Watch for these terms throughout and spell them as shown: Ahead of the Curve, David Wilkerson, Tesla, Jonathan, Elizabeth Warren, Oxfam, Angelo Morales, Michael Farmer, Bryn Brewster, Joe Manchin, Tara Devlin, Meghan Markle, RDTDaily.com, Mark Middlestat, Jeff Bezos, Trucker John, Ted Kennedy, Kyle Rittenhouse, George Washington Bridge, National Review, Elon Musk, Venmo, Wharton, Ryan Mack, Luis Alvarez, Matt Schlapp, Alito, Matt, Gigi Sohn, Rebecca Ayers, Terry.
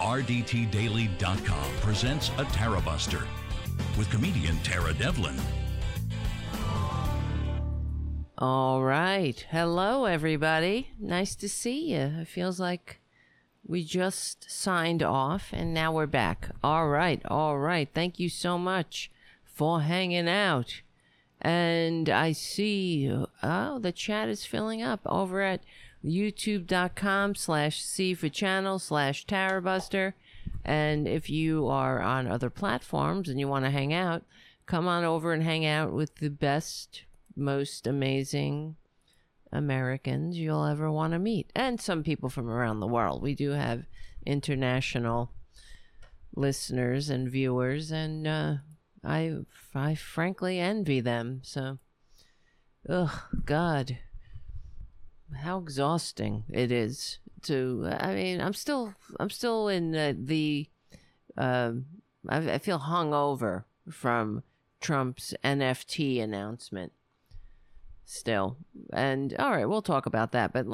RDTDaily.com presents a Tara Buster with comedian Tara Devlin. All right. Hello, everybody. Nice to see you. It feels like we just signed off and now we're back. All right. All right. Thank you so much for hanging out. And I see, the chat is filling up over at youtube.com/c4channel/Tara Buster. And if you are on other platforms and you want to hang out, come on over and hang out with the best, most amazing Americans you'll ever want to meet. And some people from around the world. We do have international listeners and viewers, and I frankly envy them. So, oh God, how exhausting it is to, I mean, I'm still in I feel hungover from Trump's NFT announcement still. And all right, we'll talk about that, but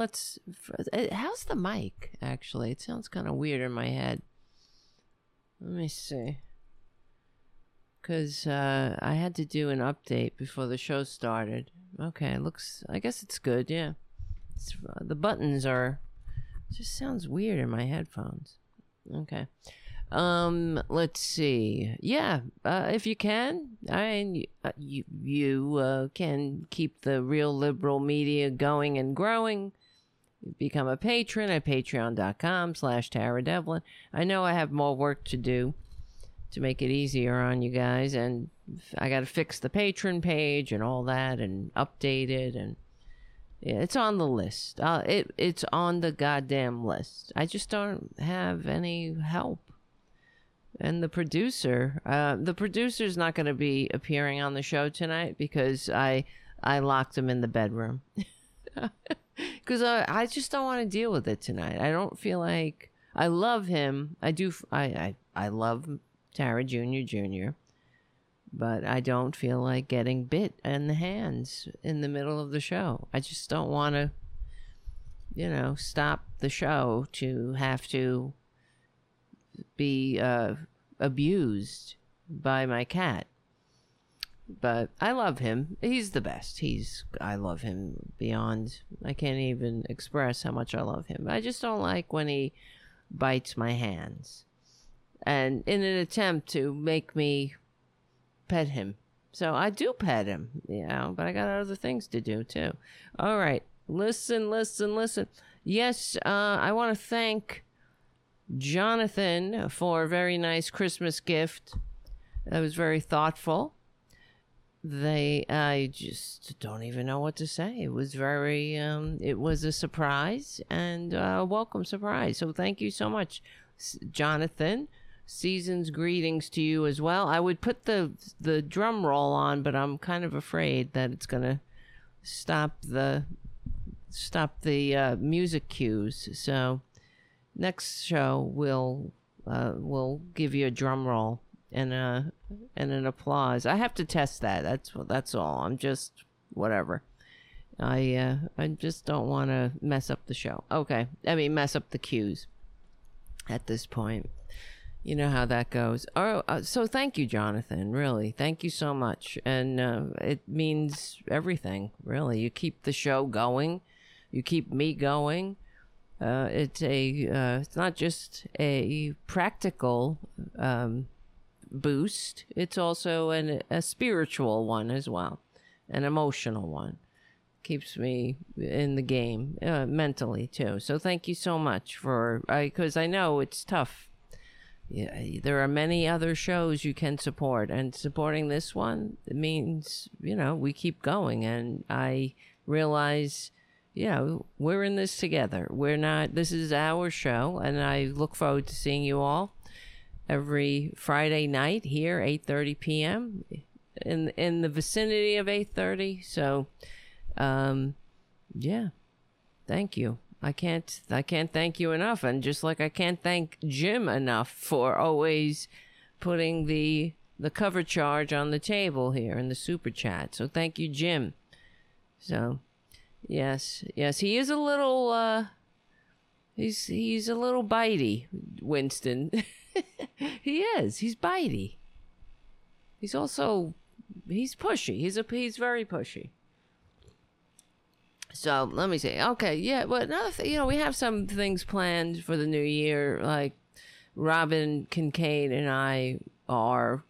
how's the mic actually? It sounds kind of weird in my head. Let me see. Because I had to do an update before the show started. Okay, it looks, I guess it's good, yeah. It's, the buttons are, it just sounds weird in my headphones. Okay. Let's see. Yeah, if you can, you can keep the Real Liberal Media going and growing. Become a patron at patreon.com/Tara Devlin. I know I have more work to do to make it easier on you guys, and I got to fix the patron page and all that and update it, and yeah, it's on the list. It's on the goddamn list. I just don't have any help, and the producer's not going to be appearing on the show tonight because I locked him in the bedroom because I just don't want to deal with it tonight. I don't feel like, I love him, I do, I love Tara Jr., but I don't feel like getting bit in the hands in the middle of the show. I just don't want to, stop the show to have to be abused by my cat. But I love him. He's the best. I love him beyond, I can't even express how much I love him. I just don't like when he bites my hands. And in an attempt to make me pet him. So I do pet him, but I got other things to do too. All right. Listen. Yes, I want to thank Jonathan for a very nice Christmas gift. That was very thoughtful. I just don't even know what to say. It was very, it was a surprise and a welcome surprise. So thank you so much, Jonathan. Season's greetings to you as well. I would put the drum roll on, but I'm kind of afraid that it's gonna stop the music cues. So next show we'll give you a drum roll and an applause. I have to test that. That's all. I'm just whatever. I just don't want to mess up the show. Okay, I mean mess up the cues at this point. You know how that goes. Oh, so thank you, Jonathan. Really, thank you so much, and it means everything. Really, you keep the show going, you keep me going. It's not just a practical boost; it's also a spiritual one as well, an emotional one. Keeps me in the game mentally too. So thank you so much for, because I know it's tough. Yeah, there are many other shows you can support, and supporting this one means, we keep going, and I realize, we're in this together. This is our show, and I look forward to seeing you all every Friday night here, 8:30 p.m. in the vicinity of 8:30. So, thank you. I can't thank you enough. And just like I can't thank Jim enough for always putting the cover charge on the table here in the super chat. So thank you, Jim. So yes, he is a little, He's a little bitey, Winston. He is. He's bitey. He's also, he's pushy. He's very pushy. So let me see. Okay, yeah. But another thing, you know, we have some things planned for the new year. Like Robin Kincaid and I are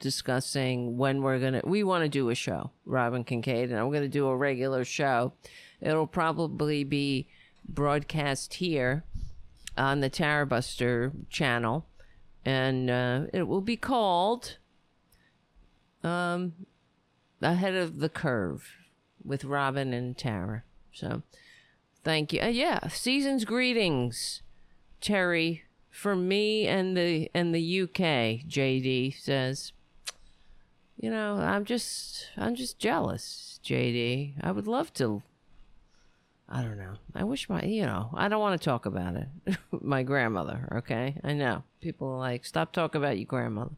discussing when we want to do a show. Robin Kincaid and I'm going to do a regular show. It'll probably be broadcast here on the Tara Buster channel, and it will be called Ahead of the Curve with Robin and Tara. So thank you. Yeah, season's greetings, Terry, from me and the UK. JD says, you know, I'm just jealous, JD. I would love to. I don't know. I wish I don't want to talk about it. My grandmother, okay? I know. People are like, stop talking about your grandmother.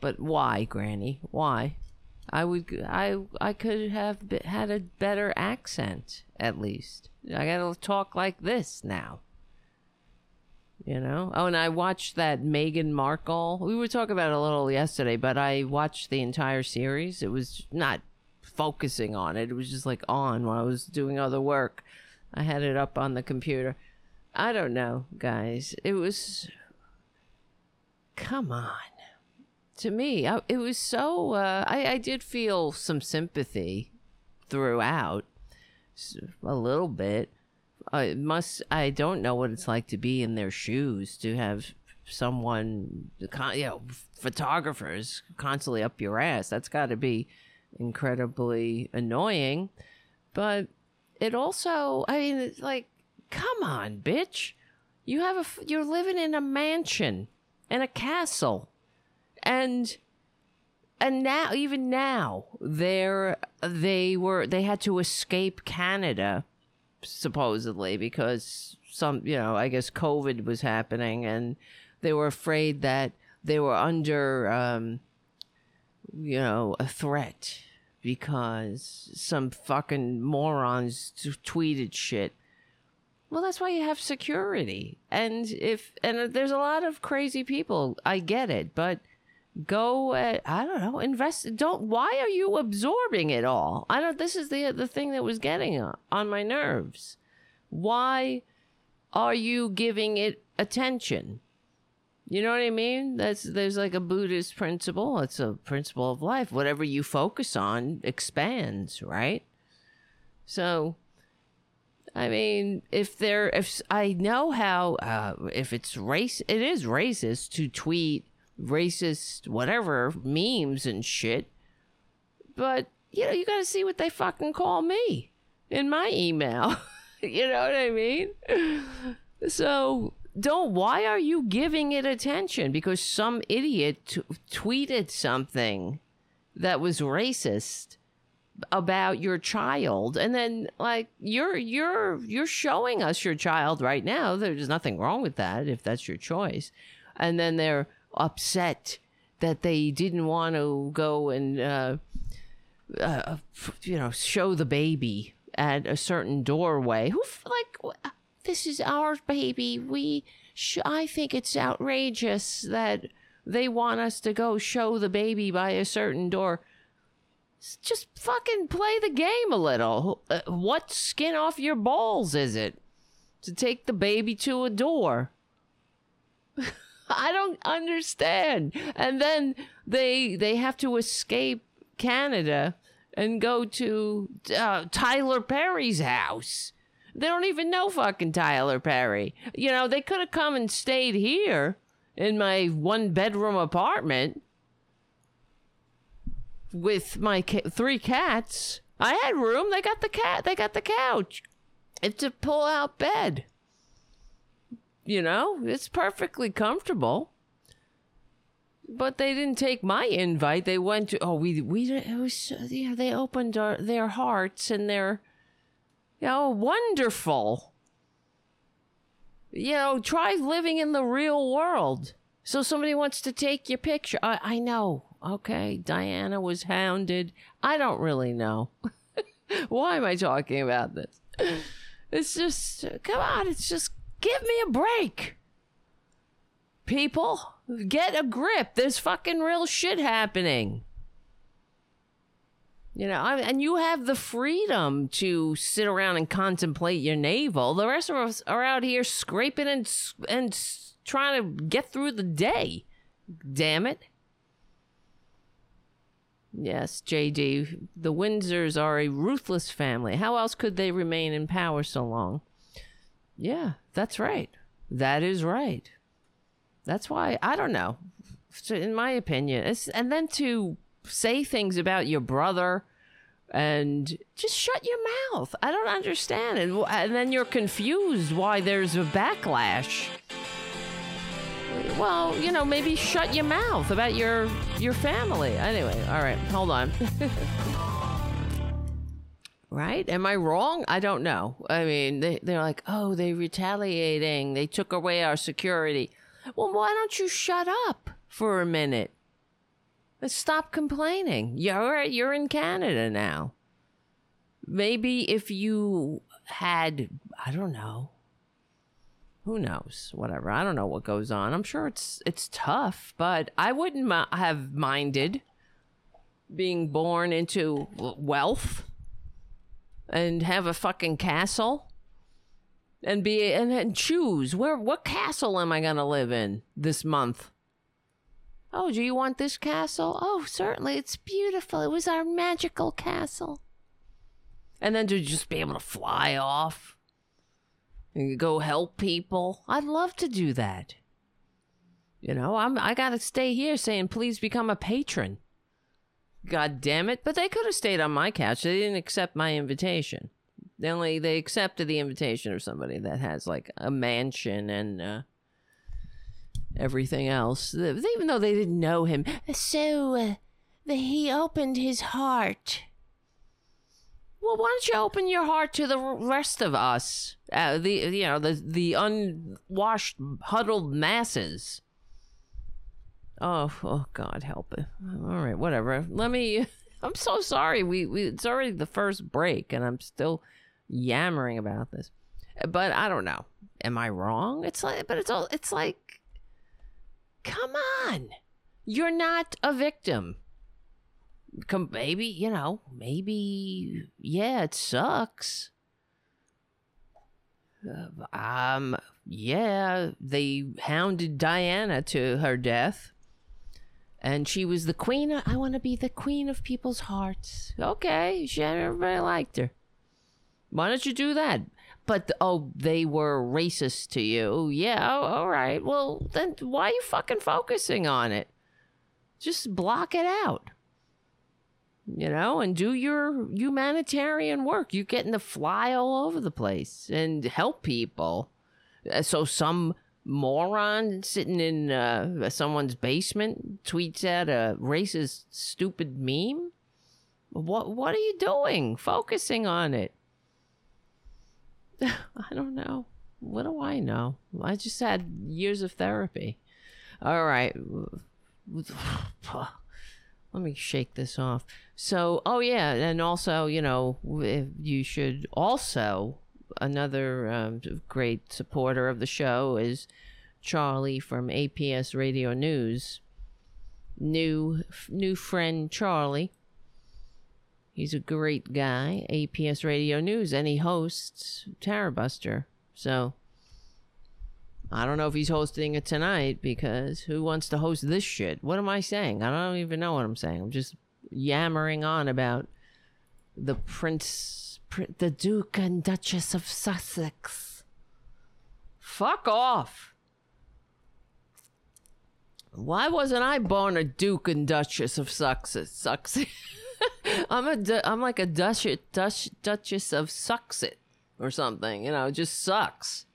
But why, Granny? Why? I could have had a better accent, at least. I got to talk like this now. You know? Oh, and I watched that Meghan Markle. We were talking about it a little yesterday, but I watched the entire series. It was not focusing on it. It was just like on while I was doing other work. I had it up on the computer. I don't know, guys. It was, come on. To me, it was so, I did feel some sympathy throughout a little bit. I don't know what it's like to be in their shoes, to have someone, you know, photographers constantly up your ass. That's got to be incredibly annoying. But it also, I mean, it's like, come on, bitch. You have you're living in a mansion and a castle, and now, even now, they had to escape Canada, supposedly, because I guess COVID was happening, and they were afraid that they were under a threat, because some fucking morons tweeted shit. Well, that's why you have security. And there's a lot of crazy people, I get it, but go I don't know, invest, don't, why are you absorbing it all? I don't, this is the thing that was getting on my nerves. Why are you giving it attention? You know what I mean? There's like a Buddhist principle. It's a principle of life. Whatever you focus on expands, right? So, I mean, if I know how, if it's race, it is racist to tweet racist, whatever, memes and shit. But, you know, you got to see what they fucking call me in my email. You know what I mean? So, why are you giving it attention? Because some idiot tweeted something that was racist about your child, and then, like, you're showing us your child right now. There's nothing wrong with that if that's your choice. And then they're upset that they didn't want to go and show the baby at a certain doorway. This is our baby. I think it's outrageous that they want us to go show the baby by a certain door. Just fucking play the game a little. What skin off your balls is it to take the baby to a door? I don't understand. And then they have to escape Canada and go to Tyler Perry's house. They don't even know fucking Tyler Perry. You know, they could have come and stayed here in my one-bedroom apartment with my three cats. I had room. They got the cat. They got the couch. It's a pull-out bed. You know, it's perfectly comfortable. But they didn't take my invite. They went to. Oh, they opened their hearts and their. Oh, wonderful. You know, try living in the real world. So somebody wants to take your picture. I know. Okay, Diana was hounded. I don't really know. Why am I talking about this? It's just, come on, it's just, give me a break. People, get a grip. There's fucking real shit happening. You know, and you have the freedom to sit around and contemplate your navel. The rest of us are out here scraping and trying to get through the day. Damn it. Yes, JD, the Windsors are a ruthless family. How else could they remain in power so long? Yeah, that's right. That is right. That's why, I don't know, in my opinion. And then to say things about your brother and just shut your mouth. I don't understand. And then you're confused why there's a backlash. Well, you know, maybe shut your mouth about your family. Anyway, all right, hold on. Right? Am I wrong? I don't know. I mean, they're like, oh, they're retaliating. They took away our security. Well, why don't you shut up for a minute? Let's stop complaining. You're in Canada now. Maybe if you had, I don't know. Who knows? Whatever. I don't know what goes on. I'm sure it's tough, but I wouldn't have minded being born into wealth and have a fucking castle and be and choose what castle am I going to live in this month? Oh, do you want this castle? Oh, certainly. It's beautiful. It was our magical castle. And then to just be able to fly off. And go help people. I'd love to do that. You know, I gotta stay here saying, please become a patron. God damn it. But they could have stayed on my couch. They didn't accept my invitation. They accepted the invitation of somebody that has like a mansion and everything else. Even though they didn't know him. So he opened his heart. Well, why don't you open your heart to the rest of us, the unwashed, huddled masses? Oh, God help it! All right, whatever. I'm so sorry. It's already the first break, and I'm still yammering about this. But I don't know. Am I wrong? It's like, come on, you're not a victim. Maybe, yeah, it sucks. Yeah, they hounded Diana to her death. And she was the queen. I want to be the queen of people's hearts. Okay, everybody liked her. Why don't you do that? But, they were racist to you. Yeah, all right. Well, then why are you fucking focusing on it? Just block it out. You know, and do your humanitarian work. You're getting to fly all over the place and help people. So some moron sitting in someone's basement tweets out a racist, stupid meme. What are you doing? Focusing on it. I don't know. What do I know? I just had years of therapy. All right. Let me shake this off. So, oh yeah, and also, you know, you should also, another great supporter of the show is Charlie from APS Radio News. New friend Charlie. He's a great guy, APS Radio News, and he hosts Tara Buster. So, I don't know if he's hosting it tonight because who wants to host this shit? What am I saying? I don't even know what I'm saying. I'm just yammering on about the the Duke and Duchess of Sussex. Fuck off. Why wasn't I born a Duke and Duchess of Sussex? I'm like a Duchess of Sucks-It or something. You know, it just sucks.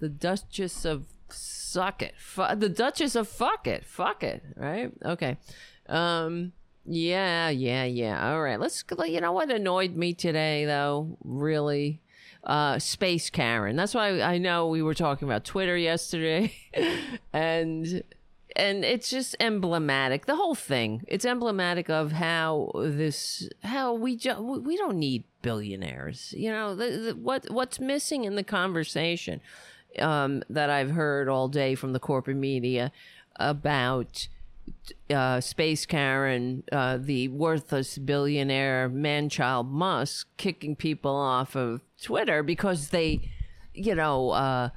The Duchess of Suck It. The Duchess of Fuck It. Fuck it. Right? Okay. Yeah. All right. Let's, you know what annoyed me today, though? Really? Space Karen. That's why I know we were talking about Twitter yesterday. And And it's just emblematic. The whole thing. It's emblematic of how this, how we don't need billionaires. You know, what's missing in the conversation that I've heard all day from the corporate media about Space Karen, the worthless billionaire man-child Musk, kicking people off of Twitter because they, you know,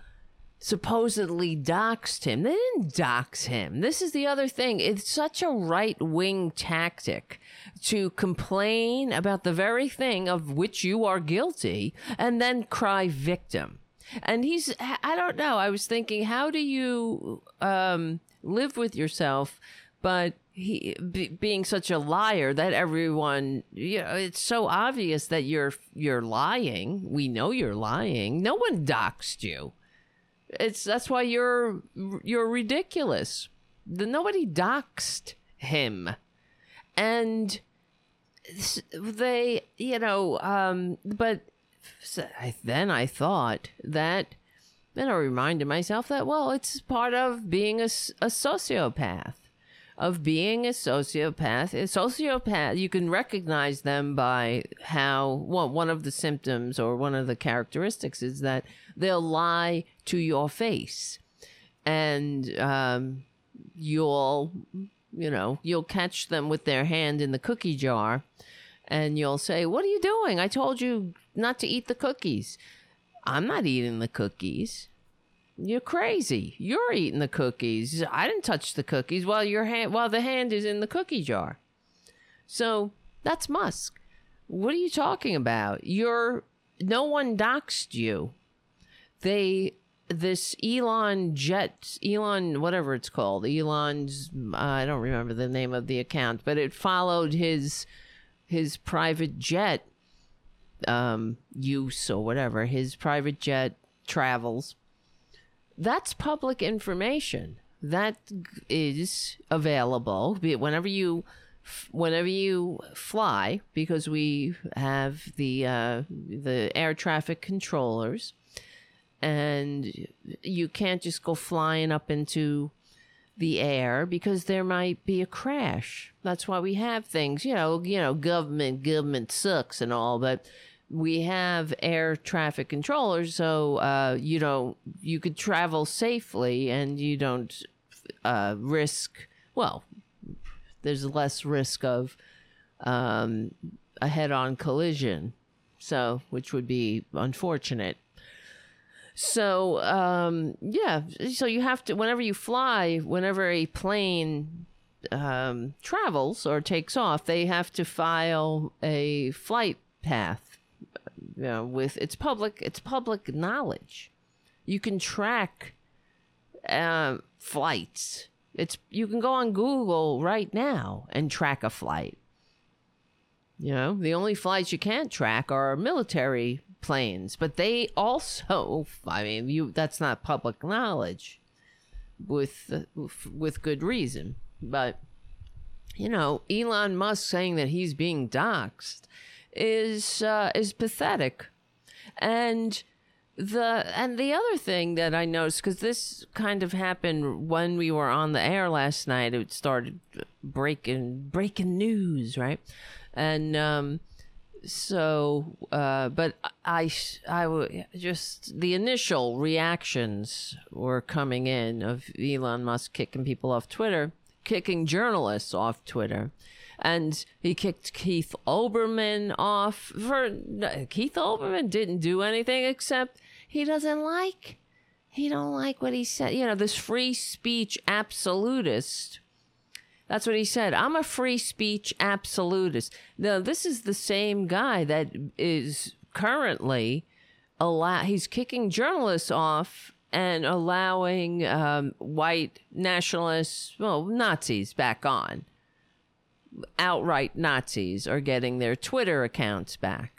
supposedly doxed him. They didn't dox him. This is the other thing. It's such a right-wing tactic to complain about the very thing of which you are guilty and then cry victim. And he's, I don't know. I was thinking, how do you live with yourself, but he being such a liar that everyone, you know, it's so obvious that you're lying. We know you're lying. No one doxed you. That's why you're ridiculous. Nobody doxed him, and they, you know, but then I thought that, and I reminded myself that, well, it's part of being a sociopath. Of being a sociopath. A sociopath, you can recognize them by how, well, one of the symptoms or one of the characteristics is that they'll lie to your face. And you'll catch them with their hand in the cookie jar and you'll say, "What are you doing? I told you not to eat the cookies." "I'm not eating the cookies." "You're crazy. You're eating the cookies. I didn't touch the cookies." While the hand is in the cookie jar. So that's Musk. What are you talking about? No one doxed you. This Elon, whatever it's called, Elon's, I don't remember the name of the account, but it followed his private jet. Use or whatever, his private jet travels. That's public information that is available whenever you fly, because we have the air traffic controllers, and you can't just go flying up into the air because there might be a crash. That's why we have things, you know, government sucks and all, but we have air traffic controllers. So, you could travel safely and you don't risk, well, there's less risk of a head-on collision. So, which would be unfortunate. So, so you have to, whenever you fly, whenever a plane travels or takes off, they have to file a flight path, you know, with, it's public knowledge. You can track flights. You can go on Google right now and track a flight. You know, the only flights you can't track are military planes, but they also, I mean, that's not public knowledge with good reason. But, you know, Elon Musk saying that he's being doxxed is pathetic. And the other thing that I noticed, because this kind of happened when we were on the air last night, it started breaking news, right? And but I just, the initial reactions were coming in of Elon Musk kicking people off Twitter, kicking journalists off Twitter. And he kicked Keith Olbermann off. Keith Olbermann didn't do anything except he don't like what he said. You know, this free speech absolutist. That's what he said. "I'm a free speech absolutist." Now, this is the same guy that is currently he's kicking journalists off and allowing white nationalists, well, Nazis back on. Outright Nazis are getting their Twitter accounts back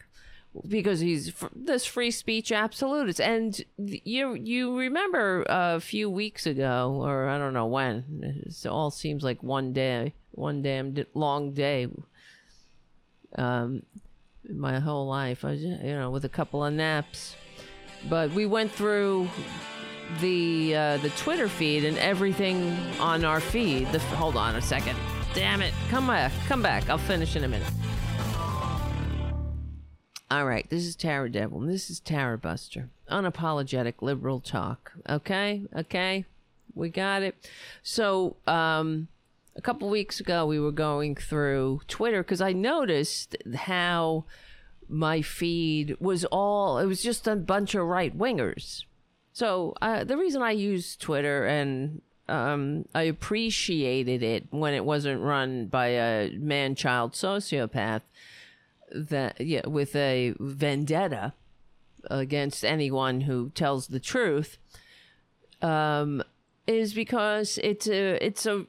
because he's this free speech absolutist. And you remember a few weeks ago, or I don't know when, it all seems like one damn long day. My whole life, I was, you know, with a couple of naps, but we went through the Twitter feed and everything on our feed. Hold on a second. Damn it. Come back. I'll finish in a minute. All right. This is Tara Devlin. This is Tara Buster. Unapologetic liberal talk. Okay. We got it. So, a couple weeks ago, we were going through Twitter because I noticed how my feed was all, it was just a bunch of right wingers. So the reason I use Twitter, and I appreciated it when it wasn't run by a man-child sociopath with a vendetta against anyone who tells the truth, is because it's a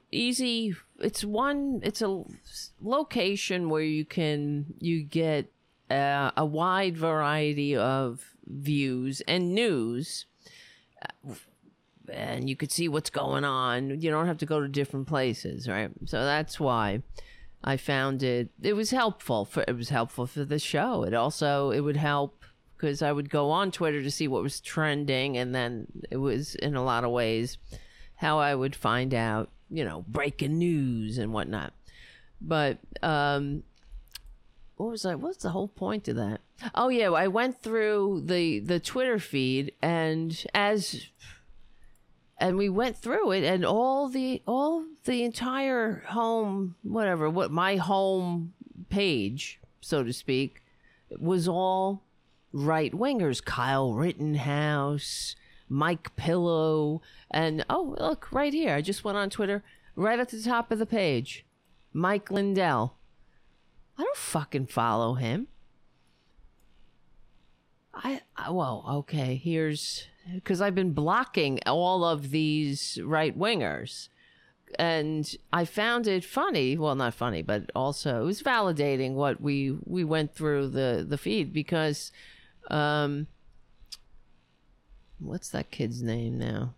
location where you get a wide variety of views and news, and you could see what's going on. You don't have to go to different places, right? So that's why I found it was helpful for the show. It would help because I would go on Twitter to see what was trending, and then it was in a lot of ways how I would find out, breaking news and whatnot. But what's the whole point of that? Oh yeah, I went through the Twitter feed and we went through it, and all the entire home, my home page, so to speak, was all right wingers. Kyle Rittenhouse, Mike Pillow, and look right here. I just went on Twitter, right at the top of the page, Mike Lindell. I don't fucking follow him. Because I've been blocking all of these right wingers, and I found it funny. Well, not funny, but also it was validating what we went through the feed, because, what's that kid's name now?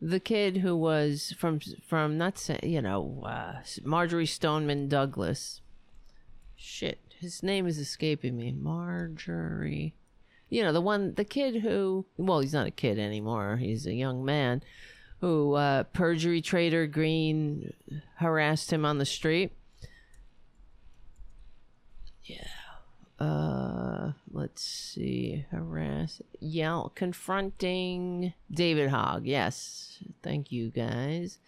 The kid who was from Marjorie Stoneman Douglas. Shit, his name is escaping me. Marjorie, the kid who, well, he's not a kid anymore. He's a young man who perjury Trader Green harassed him on the street. Yeah. Let's see. Confronting David Hogg. Yes. Thank you guys.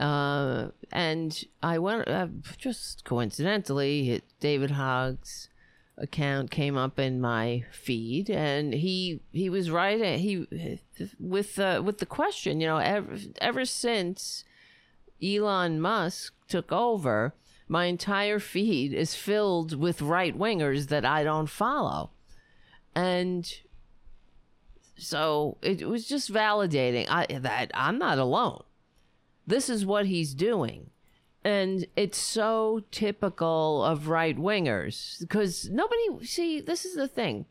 And I went, just coincidentally, David Hogg's account came up in my feed, and he was writing, with the question, ever since Elon Musk took over, my entire feed is filled with right-wingers that I don't follow. And so it was just validating that I'm not alone. This is what he's doing. And it's so typical of right-wingers, because this is the thing.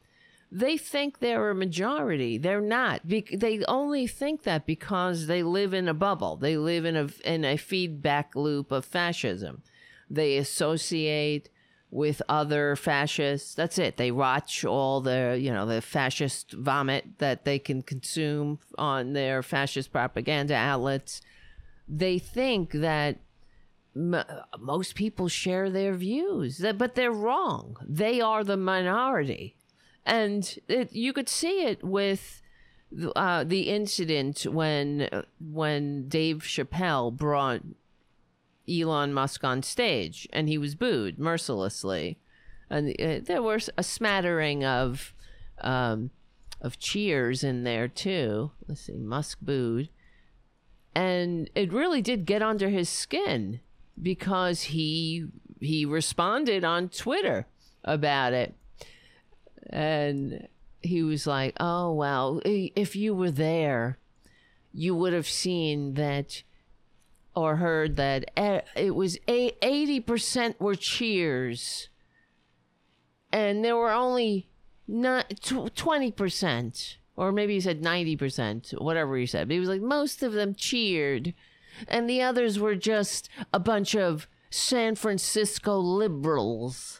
They think they're a majority. They're not. They only think that because they live in a bubble. They live in a feedback loop of fascism. They associate with other fascists. That's it. They watch all the fascist vomit that they can consume on their fascist propaganda outlets. They think that most people share their views, but they're wrong. They are the minority. And you could see it with the incident when Dave Chappelle brought Elon Musk on stage, and he was booed mercilessly, and there was a smattering of cheers in there too. Let's see, Musk booed, and it really did get under his skin, because he responded on Twitter about it, and he was like, "Oh well, if you were there, you would have seen that." Or heard that it was 80% were cheers, and there were only 20%, or maybe he said 90%, whatever he said. But he was like, most of them cheered, and the others were just a bunch of San Francisco liberals.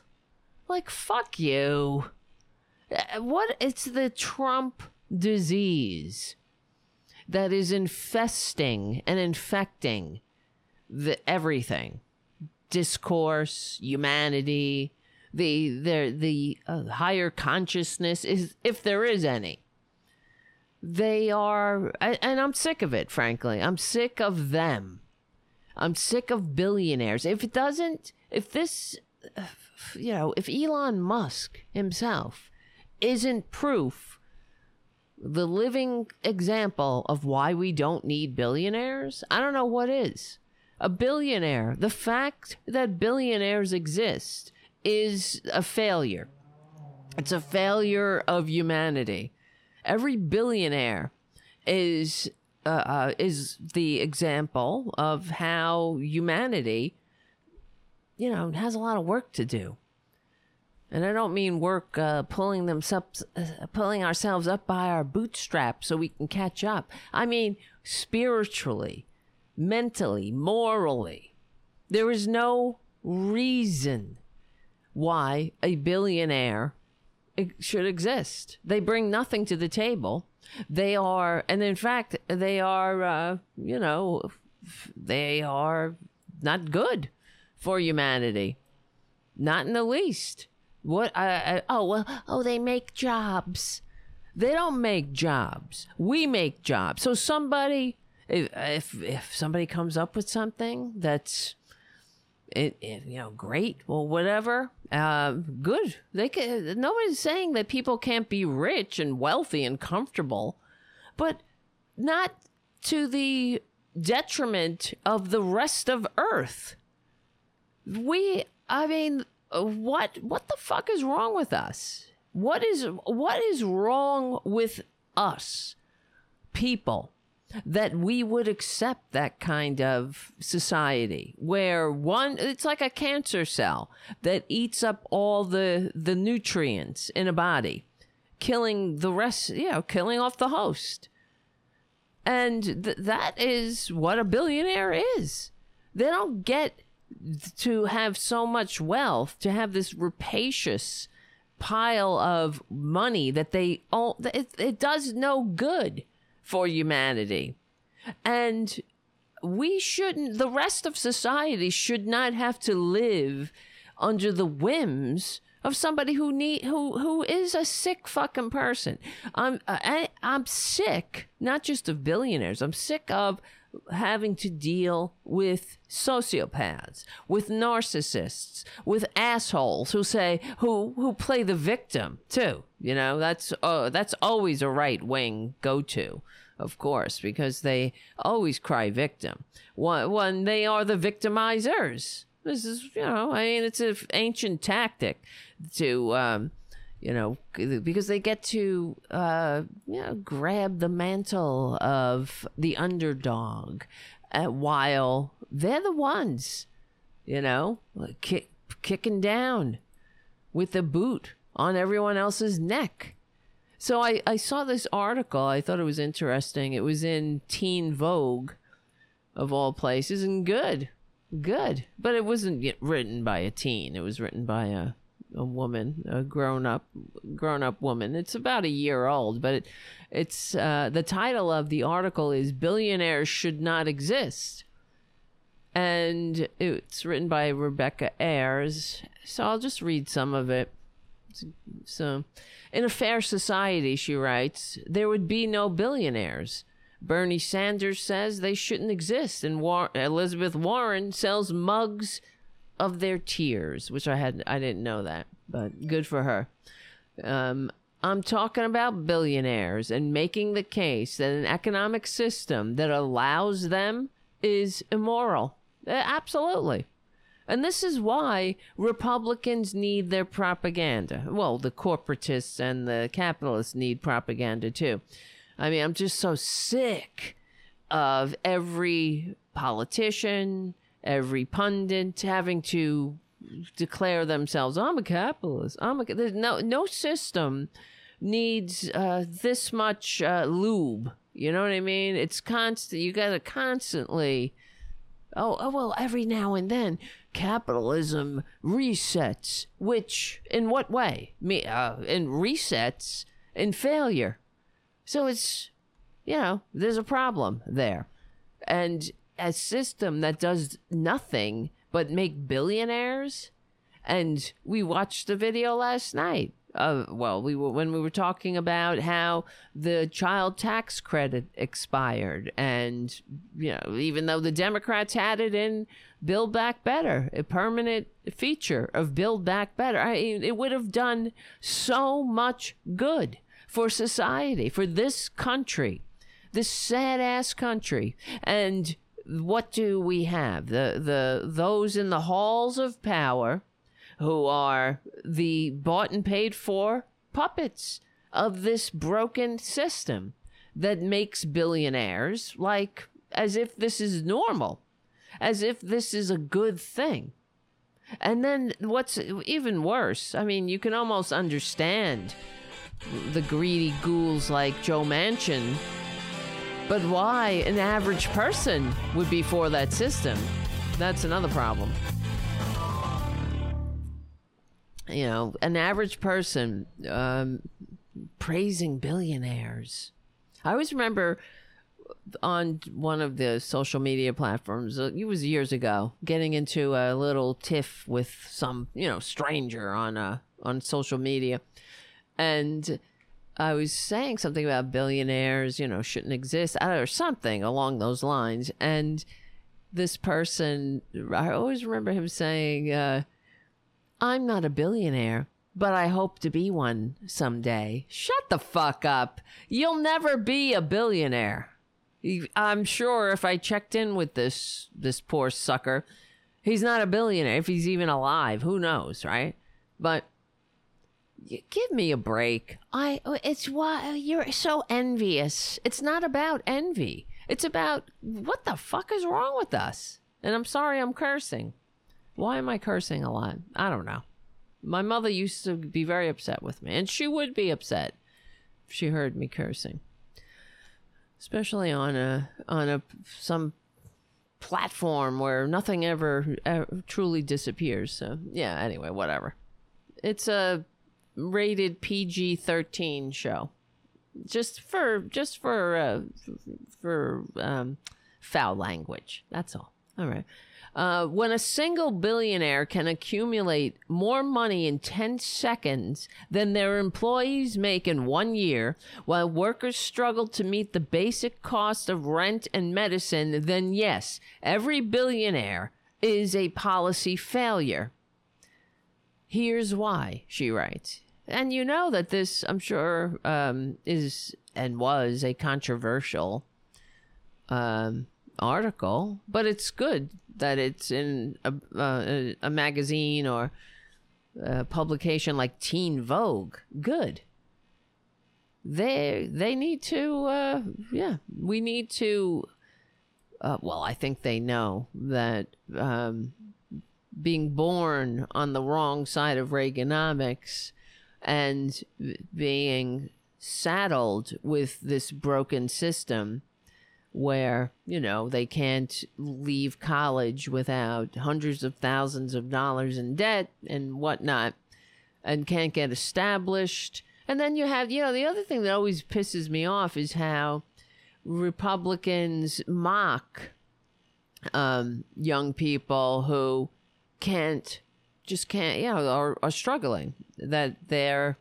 Like, fuck you. What? It's the Trump disease that is infesting and infecting everything. Discourse, humanity, the higher consciousness, is if there is any. They are, and I'm sick of it, frankly. I'm sick of them. I'm sick of billionaires. If it doesn't, if this, you know, if Elon Musk himself isn't proof, the living example of why we don't need billionaires, I don't know what is. A billionaire, the fact that billionaires exist is a failure. It's a failure of humanity. Every billionaire is the example of how humanity, you know, has a lot of work to do. And I don't mean work pulling ourselves up by our bootstraps so we can catch up. I mean spiritually, mentally, morally. There is no reason why a billionaire should exist. They bring nothing to the table. They are, and in fact, they are, you know, they are not good for humanity. Not in the least. What? They make jobs. They don't make jobs. We make jobs. So somebody, if somebody comes up with something that's, great or whatever, good. They can. Nobody's saying that people can't be rich and wealthy and comfortable, but not to the detriment of the rest of Earth. What the fuck is wrong with us? What is wrong with us, people, that we would accept that kind of society where it's like a cancer cell that eats up all the nutrients in a body, killing the rest, killing off the host. And that is what a billionaire is. They don't get to have so much wealth, to have this rapacious pile of money that they all, it does no good for humanity. And we shouldn't, the rest of society should not have to live under the whims of somebody who is a sick fucking person. I'm sick, not just of billionaires. I'm sick of having to deal with sociopaths, with narcissists, with assholes who play the victim too. You know, that's always a right wing go to, of course, because they always cry victim when they are the victimizers. This is, it's an ancient tactic to, because they get to, grab the mantle of the underdog while they're the ones, kicking down with the boot on everyone else's neck. So I saw this article. I thought it was interesting. It was in Teen Vogue, of all places, and good. But it wasn't written by a teen. It was written by a woman, a grown up woman. It's about a year old, but it's the title of the article is "Billionaires Should Not Exist," and it's written by Rebecca Ayers. So I'll just read some of it. So, in a fair society, she writes, there would be no billionaires. Bernie Sanders says they shouldn't exist, and Elizabeth Warren sells mugs of their tears, which I didn't know that, but good for her. I'm talking about billionaires and making the case that an economic system that allows them is immoral. Absolutely. And this is why Republicans need their propaganda. Well, the corporatists and the capitalists need propaganda too. I mean, I'm just so sick of every politician, every pundit having to declare themselves, I'm a capitalist. There's no system needs this much lube. You know what I mean? It's constant. You got to constantly Oh, well, every now and then capitalism resets, which in what way? In resets, in failure. So it's, you know, there's a problem there. And a system that does nothing but make billionaires. And we watched the video last night. When we were talking about how the child tax credit expired, and, you know, even though the Democrats had it in Build Back Better, a permanent feature of Build Back Better, it would have done so much good for society, for this country, this sad ass country. And what do we have? Those in the halls of power who are the bought and paid for puppets of this broken system that makes billionaires, like, as if this is normal, as if this is a good thing. And then what's even worse, I mean, you can almost understand the greedy ghouls like Joe Manchin, but why an average person would be for that system, that's another problem. You know, an average person praising billionaires. I always remember on one of the social media platforms, it was years ago, getting into a little tiff with some, you know, stranger on social media. And I was saying something about billionaires, you know, shouldn't exist, or something along those lines. And this person, I always remember him saying, I'm not a billionaire, but I hope to be one someday. Shut the fuck up. You'll never be a billionaire. I'm sure if I checked in with this poor sucker, he's not a billionaire. If he's even alive, who knows, right? But give me a break. It's why you're so envious. It's not about envy. It's about what the fuck is wrong with us. And I'm sorry I'm cursing. Why am I cursing a lot? I don't know. My mother used to be very upset with me, and she would be upset if she heard me cursing, especially on a some platform where nothing ever truly disappears. So yeah, anyway, whatever. It's a rated PG-13 show, just for foul language. That's all. All right. When a single billionaire can accumulate more money in 10 seconds than their employees make in 1 year, while workers struggle to meet the basic cost of rent and medicine, then yes, every billionaire is a policy failure. Here's why, she writes. And you know that this, I'm sure, is and was a controversial article, but it's good that it's in a magazine or a publication like Teen Vogue. Good. They need to, we need to, I think they know that being born on the wrong side of Reaganomics and being saddled with this broken system where, you know, they can't leave college without hundreds of thousands of dollars in debt and whatnot, and can't get established. And then you have, you know, the other thing that always pisses me off is how Republicans mock young people who can't, you know, are struggling, that they're,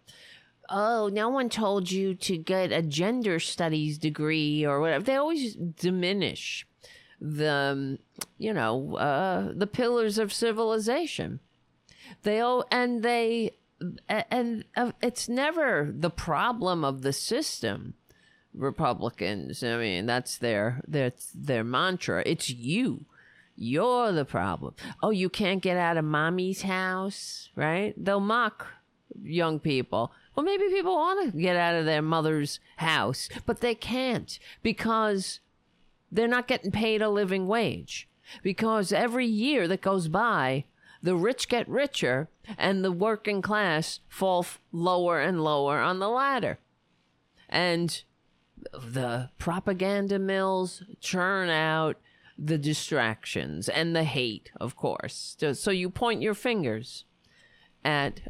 oh, no one told you to get a gender studies degree or whatever. They always diminish the, you know, the pillars of civilization. It's never the problem of the system. Republicans, I mean, that's their mantra. It's you. You're the problem. Oh, you can't get out of mommy's house, right? They'll mock young people. Well, maybe people want to get out of their mother's house, but they can't because they're not getting paid a living wage. Because every year that goes by, the rich get richer and the working class fall lower and lower on the ladder. And the propaganda mills churn out the distractions and the hate, of course. So you point your fingers at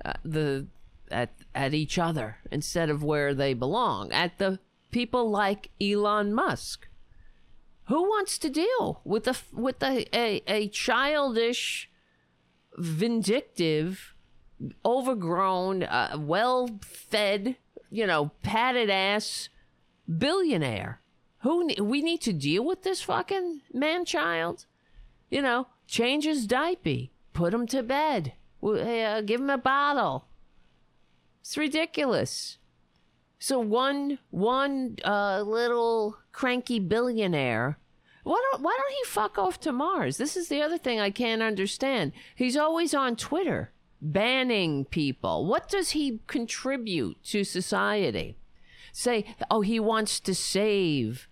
each other instead of where they belong, at the people like Elon Musk. Who wants to deal with a childish, vindictive, overgrown, well-fed, patted-ass billionaire? We need to deal with this fucking man-child? Change his diaper, put him to bed, give him a bottle. It's ridiculous. So one little cranky billionaire, why don't he fuck off to Mars? This is the other thing I can't understand. He's always on Twitter banning people. What does he contribute to society? Say, oh, he wants to save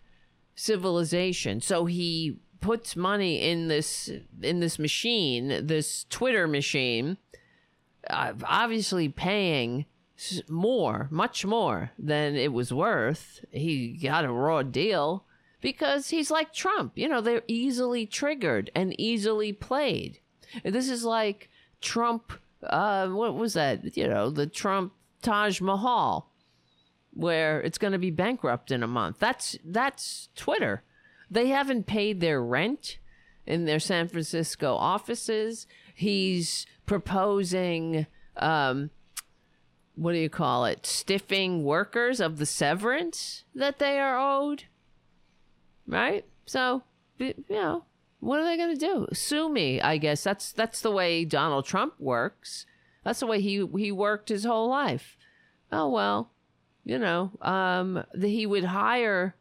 civilization, so he puts money in this machine, this Twitter machine, obviously paying much more than it was worth. He got a raw deal because he's like Trump. They're easily triggered and easily played. This is like Trump, what was that? The Trump Taj Mahal, where it's going to be bankrupt in a month. That's Twitter. They haven't paid their rent in their San Francisco offices. He's proposing, what do you call it? Stiffing workers of the severance that they are owed. Right? So, what are they going to do? Sue me, I guess. That's the way Donald Trump works. That's the way he worked his whole life. Oh, well, he would hire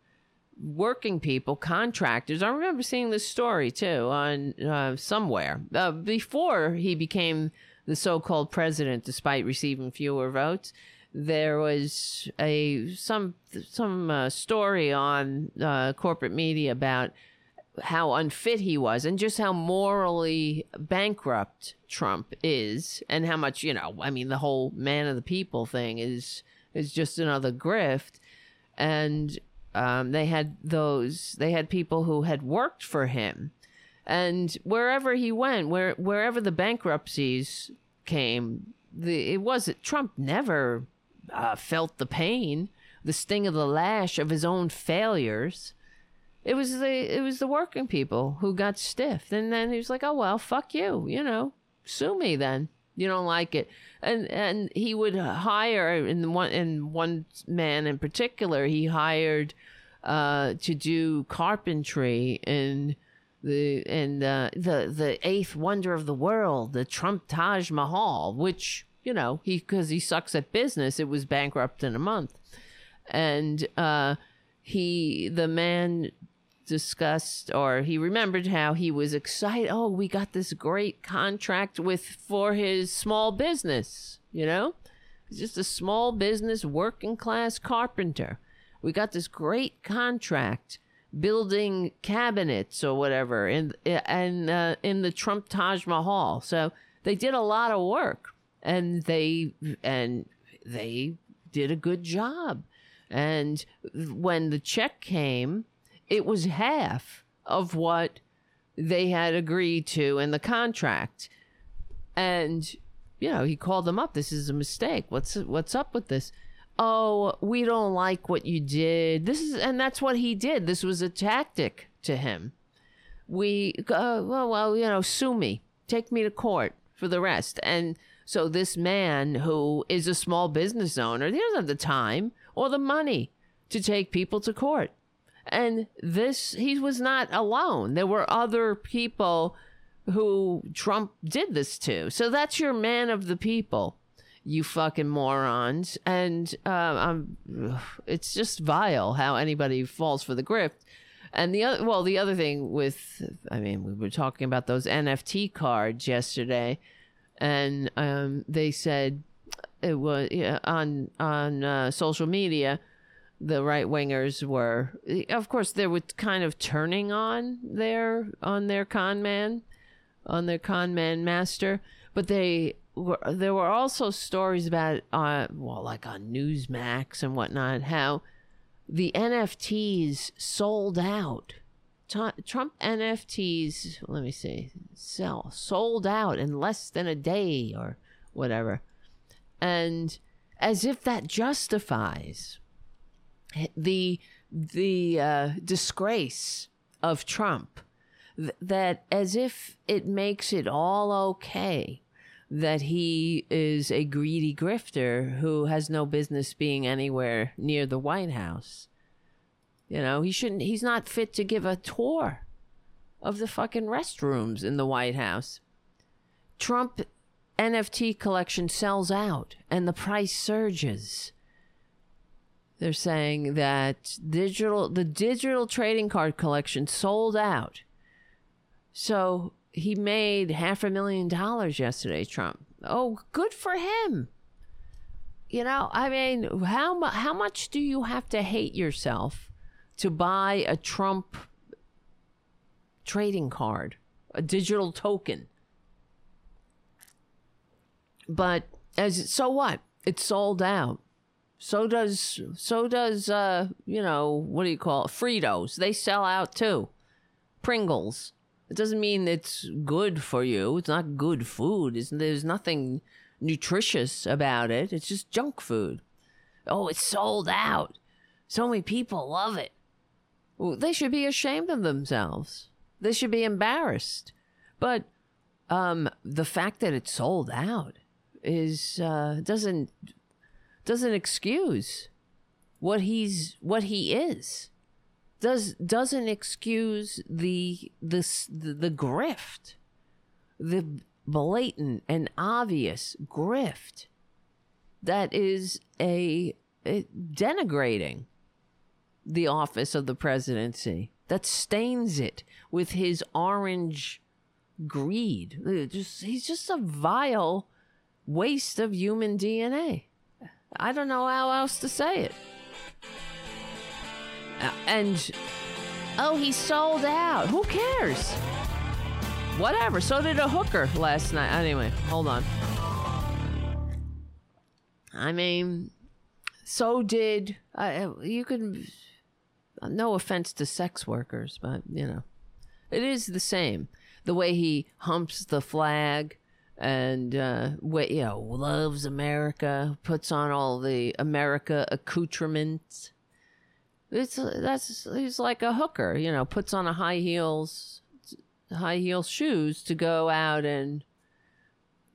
working people, contractors. I remember seeing this story too on somewhere before he became the so-called president, despite receiving fewer votes. There was some story on corporate media about how unfit he was and just how morally bankrupt Trump is, and how much, the whole man of the people thing is just another grift. And they had people who had worked for him. And wherever he went, wherever the bankruptcies came, Trump never felt the pain, the sting of the lash of his own failures. It was the working people who got stiffed, and then he was like, "Oh well, fuck you, sue me then. You don't like it." And he would hire in one man in particular. He hired to do carpentry in. The eighth wonder of the world, the Trump Taj Mahal, which, because he sucks at business, it was bankrupt in a month. And he remembered how he was excited. Oh, we got this great contract for his small business, just a small business, working class carpenter. We got this great contract building cabinets or whatever in the Trump Taj Mahal. So they did a lot of work, and they did a good job. And when the check came, it was half of what they had agreed to in the contract. And he called them up. This is a mistake. What's up with this? Oh, we don't like what you did. And that's what he did. This was a tactic to him. Sue me, take me to court for the rest. And so this man, who is a small business owner, he doesn't have the time or the money to take people to court. And he was not alone. There were other people who Trump did this to. So that's your man of the people, you fucking morons. And it's just vile how anybody falls for the grift. And the other thing we were talking about those NFT cards yesterday, and they said it was on social media, the right wingers were, of course, they were kind of turning on their con man master, but there were also stories about, like on Newsmax and whatnot, how the NFTs sold out Trump NFTs, let me see, sold out in less than a day or whatever. And as if that justifies the disgrace of Trump, that as if it makes it all okay that he is a greedy grifter who has no business being anywhere near the White House. You know, he shouldn't, he's not fit to give a tour of the fucking restrooms in the White House. Trump NFT collection sells out and the price surges. They're saying that the digital trading card collection sold out. So he made $500,000 yesterday, Trump. Oh, good for him. You know, I mean, how much do you have to hate yourself to buy a Trump trading card, a digital token? But so what? It's sold out. So does you know, what do you call it? Fritos. They sell out too. Pringles. It doesn't mean it's good for you. It's not good food. There's nothing nutritious about it. It's just junk food. Oh, it's sold out. So many people love it. Well, they should be ashamed of themselves. They should be embarrassed. But the fact that it's sold out is doesn't excuse what he is. Doesn't excuse the grift, the blatant and obvious grift that is denigrating the office of the presidency, that stains it with his orange greed. He's just a vile waste of human DNA. I don't know how else to say it. And, oh, he sold out. Who cares? Whatever. So did a hooker last night. Anyway, hold on. I mean, so did, you could, no offense to sex workers, but, you know, it is the same. The way he humps the flag and, you know, loves America, puts on all the America accoutrements. He's like a hooker, you know, puts on a high heel shoes to go out and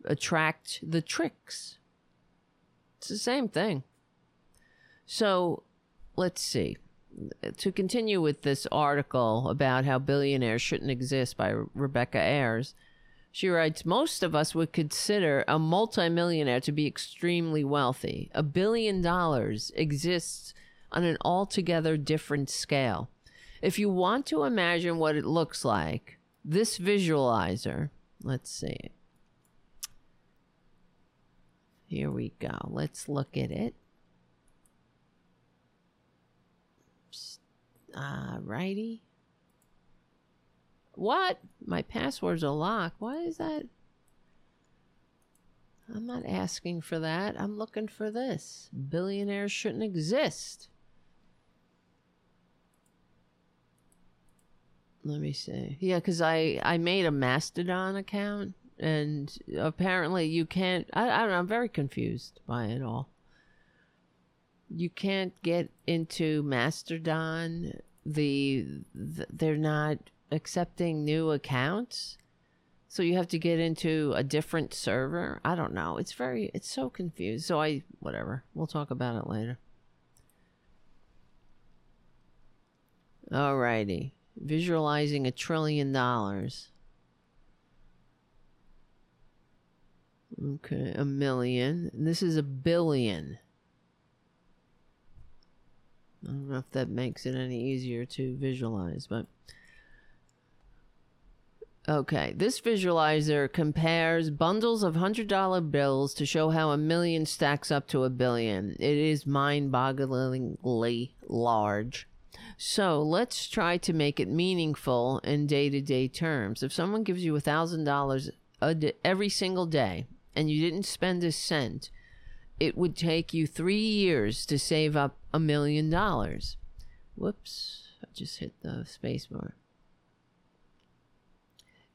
attract the tricks. It's the same thing. So let's see, to continue with this article about how billionaires shouldn't exist by Rebecca Ayers. She writes, most of us would consider a multimillionaire to be extremely wealthy. $1 billion exists on an altogether different scale. If you want to imagine what it looks like, this visualizer, let's see. Here we go. Let's look at it. Alrighty. What? My passwords are locked. Why is that? I'm not asking for that. I'm looking for this. Billionaires shouldn't exist. Let me see. Yeah, because I made a Mastodon account, and apparently you can't... I don't know. I'm very confused by it all. You can't get into Mastodon. They're not accepting new accounts. So you have to get into a different server. I don't know. It's so confused. So whatever. We'll talk about it later. All righty. Visualizing $1 trillion. Okay, $1 million. This is $1 billion. I don't know if that makes it any easier to visualize, but... Okay, this visualizer compares bundles of $100 bills to show how $1 million stacks up to $1 billion. It is mind-bogglingly large. So let's try to make it meaningful in day-to-day terms. If someone gives you $1,000 every single day and you didn't spend a cent, it would take you 3 years to save up $1 million. Whoops, I just hit the space bar.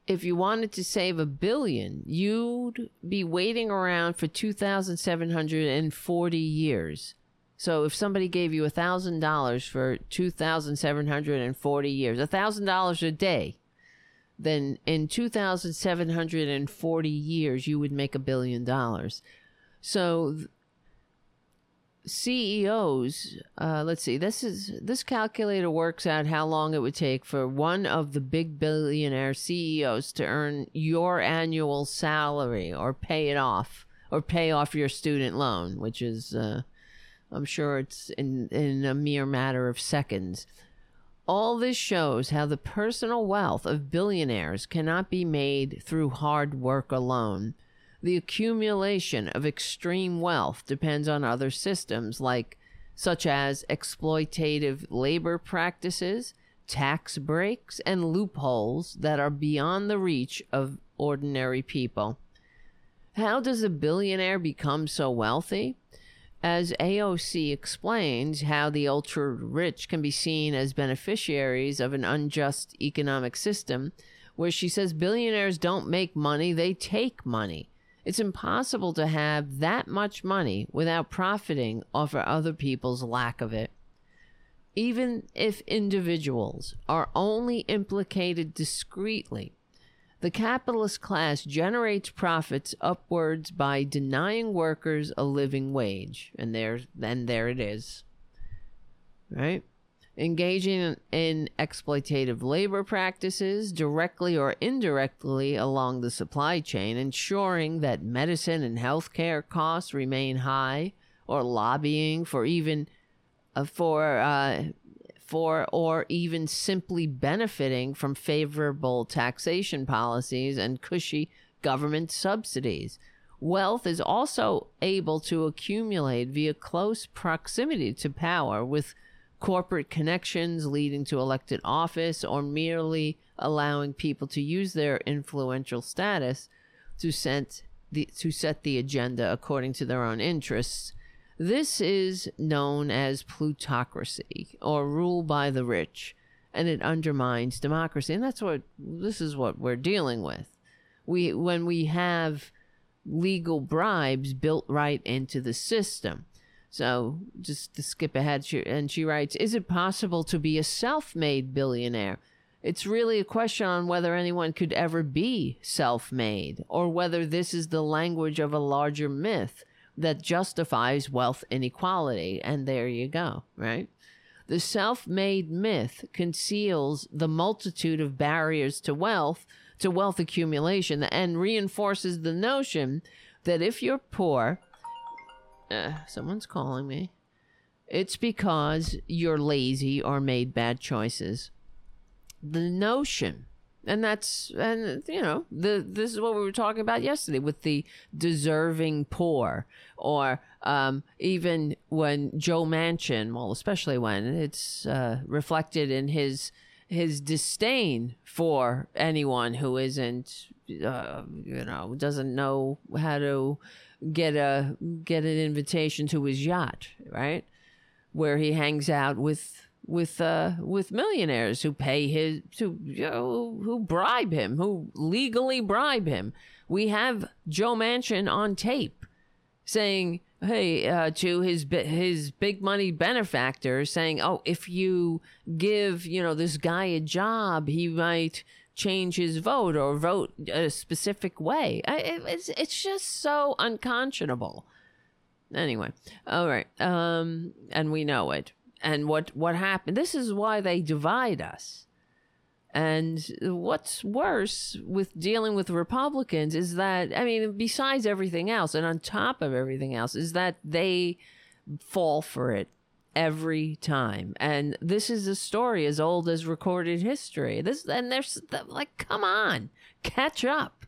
if you wanted to save $1 billion, you'd be waiting around for 2,740 years. So if somebody gave you $1,000 for 2,740 years, $1,000 a day, then in 2,740 years, you would make $1 billion. So CEOs, let's see, this calculator works out how long it would take for one of the big billionaire CEOs to earn your annual salary or pay it off or pay off your student loan, which is, I'm sure it's in a mere matter of seconds. All this shows how the personal wealth of billionaires cannot be made through hard work alone. The accumulation of extreme wealth depends on other systems such as exploitative labor practices, tax breaks, and loopholes that are beyond the reach of ordinary people. How does a billionaire become so wealthy? As AOC explains how the ultra-rich can be seen as beneficiaries of an unjust economic system, where she says billionaires don't make money, they take money. It's impossible to have that much money without profiting off of other people's lack of it. Even if individuals are only implicated discreetly, the capitalist class generates profits upwards by denying workers a living wage. And there it is. Right? Engaging in exploitative labor practices directly or indirectly along the supply chain, ensuring that medicine and healthcare costs remain high, or lobbying for or even simply benefiting from favorable taxation policies and cushy government subsidies. Wealth is also able to accumulate via close proximity to power, with corporate connections leading to elected office, or merely allowing people to use their influential status to set the agenda according to their own interests. This is known as plutocracy, or rule by the rich, and it undermines democracy. And this is what we're dealing with. When we have legal bribes built right into the system. So just to skip ahead, she writes, is it possible to be a self-made billionaire? It's really a question on whether anyone could ever be self-made, or whether this is the language of a larger myth that justifies wealth inequality. And there you go, right? The self-made myth conceals the multitude of barriers to wealth accumulation, and reinforces the notion that if you're poor... someone's calling me. It's because you're lazy or made bad choices. The notion, this is what we were talking about yesterday with the deserving poor, or even when Joe Manchin, well, especially when it's reflected in his disdain for anyone who isn't, doesn't know how to get an invitation to his yacht, right, where he hangs out with millionaires who bribe him, who legally bribe him. We have Joe Manchin on tape saying, hey, to his big money benefactor, saying, oh, if you give this guy a job, he might change his vote or vote a specific way. It's just so unconscionable. Anyway, all right. And we know it. And what happened? This is why they divide us. And what's worse with dealing with Republicans is that, besides everything else and on top of everything else, is that they fall for it every time. And this is a story as old as recorded history. There's come on, catch up.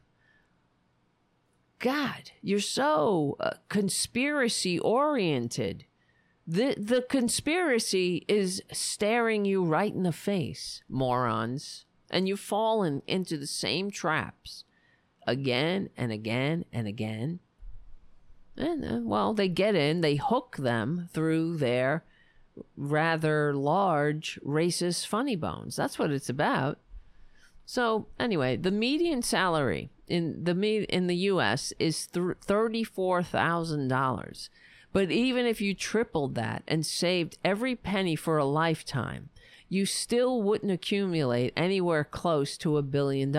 God, you're so conspiracy oriented. The conspiracy is staring you right in the face, morons, and you've fallen into the same traps again and again and again. And they get in, they hook them through their rather large racist funny bones. That's what it's about. So anyway, the median salary in the U.S. is $34,000. But even if you tripled that and saved every penny for a lifetime, you still wouldn't accumulate anywhere close to $1 billion.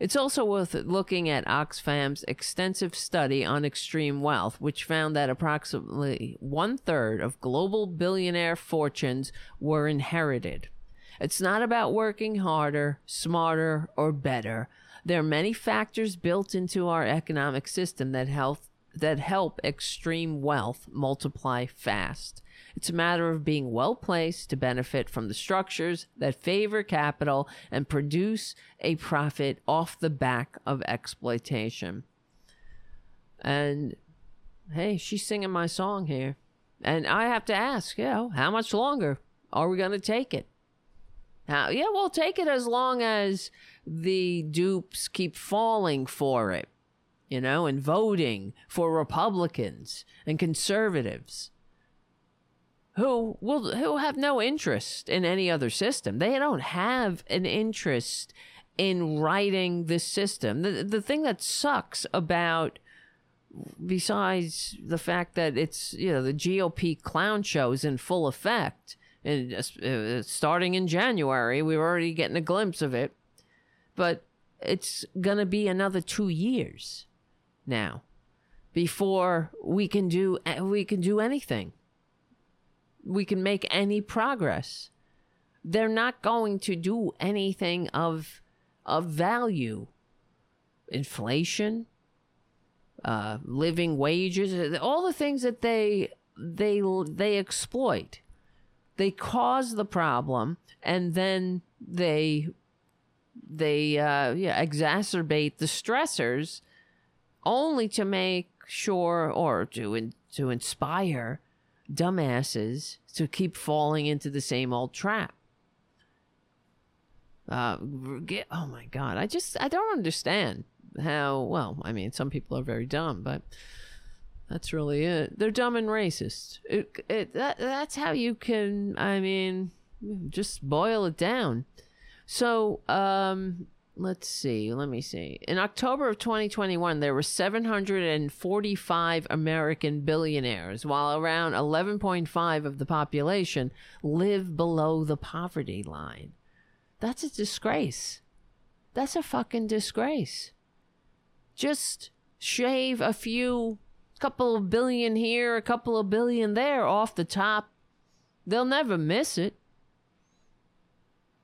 It's also worth looking at Oxfam's extensive study on extreme wealth, which found that approximately 1/3 of global billionaire fortunes were inherited. It's not about working harder, smarter, or better. There are many factors built into our economic system that help extreme wealth multiply fast. It's a matter of being well-placed to benefit from the structures that favor capital and produce a profit off the back of exploitation. And, hey, she's singing my song here. And I have to ask, you know, how much longer are we going to take it? Yeah, we'll take it as long as the dupes keep falling for it, you know, and voting for Republicans and conservatives who have no interest in any other system. They don't have an interest in writing this system. The thing that sucks about, besides the fact that it's, you know, the GOP clown show is in full effect, and starting in January, we were already getting a glimpse of it, but it's going to be another 2 years now before we can do anything. We can make any progress. They're not going to do anything of value. Inflation, living wages, all the things that they exploit. They cause the problem, and then they exacerbate the stressors, only to make sure or to inspire dumbasses to keep falling into the same old trap. Oh my God! I don't understand how. Well, I mean, some people are very dumb, but that's really it. They're dumb and racist. That's how you can, I mean, just boil it down. So, let me see. In October of 2021, there were 745 American billionaires, while around 11.5% of the population live below the poverty line. That's a disgrace. That's a fucking disgrace. Just shave a few, couple of billion here, a couple of billion there off the top. They'll never miss it.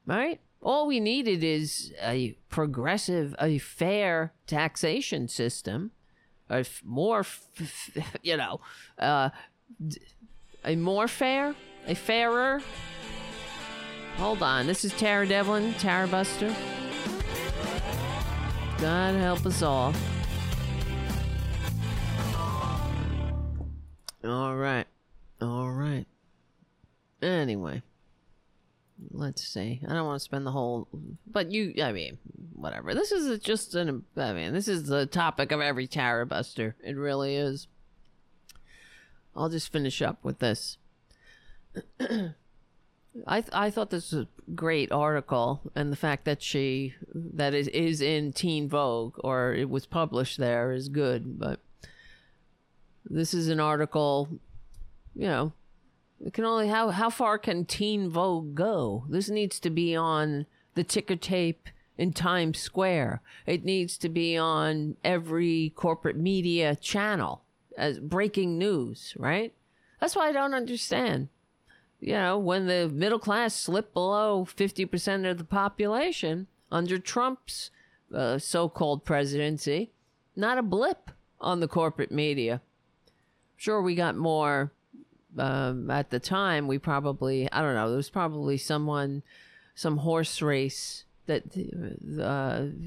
All right? All we needed is a progressive, a fair taxation system, a fairer. Hold on. This is Tara Devlin, Tara Buster. God help us all. All right. Anyway. Let's see. I don't want to spend the whole, but whatever. This is the topic of every Tara Buster. It really is. I'll just finish up with this. I thought this was a great article, and the fact that it is in Teen Vogue, or it was published there, is good. But this is an article, you know. It can only, how far can Teen Vogue go? This needs to be on the ticker tape in Times Square. It needs to be on every corporate media channel as breaking news, right? That's why I don't understand. You know, when the middle class slipped below 50% of the population under Trump's so-called presidency, not a blip on the corporate media. Sure, we got more. At the time, there was probably some horse race that,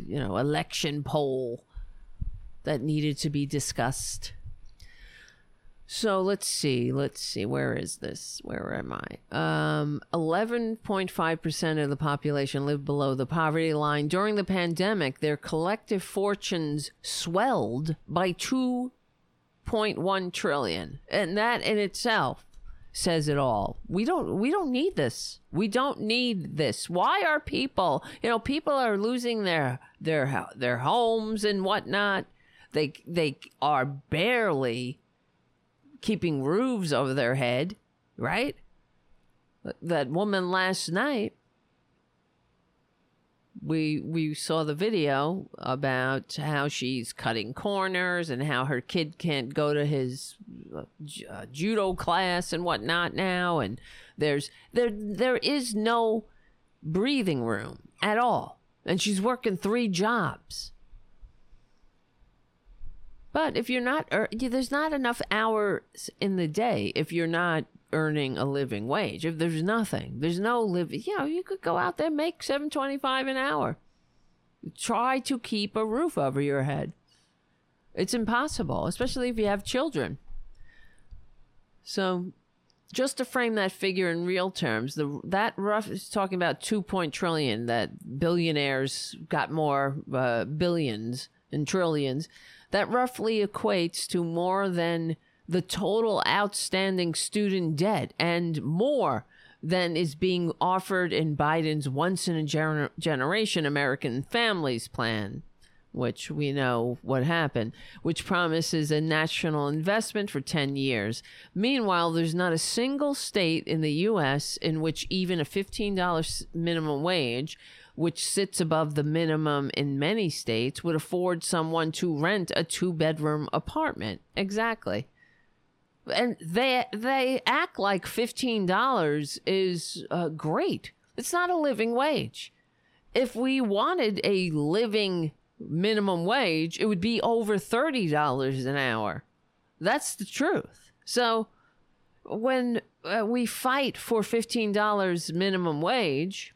election poll that needed to be discussed. So let's see, where is this? Where am I? 11.5% of the population lived below the poverty line. During the pandemic, their collective fortunes swelled by $2.1 trillion, and that in itself says it all. We don't need this. We don't need this. Why are people, people are losing their homes and whatnot. They are barely keeping roofs over their head, right? That woman last night, we saw the video about how she's cutting corners and how her kid can't go to his judo class and whatnot now. And there is no breathing room at all. And she's working 3 jobs. But if you're not, there's not enough hours in the day if you're not earning a living wage. If there's nothing, there's no living, you could go out there and make $7.25 an hour. Try to keep a roof over your head. It's impossible, especially if you have children. So just to frame that figure in real terms, that rough is talking about $2 trillion, that billionaires got more billions and trillions. That roughly equates to more than the total outstanding student debt and more than is being offered in Biden's once-in-a-generation American Families Plan, which we know what happened, which promises a national investment for 10 years. Meanwhile, there's not a single state in the U.S. in which even a $15 minimum wage, which sits above the minimum in many states, would afford someone to rent a 2-bedroom apartment. Exactly. And they act like $15 is great. It's not a living wage. If we wanted a living minimum wage, it would be over $30 an hour. That's the truth. So when we fight for $15 minimum wage,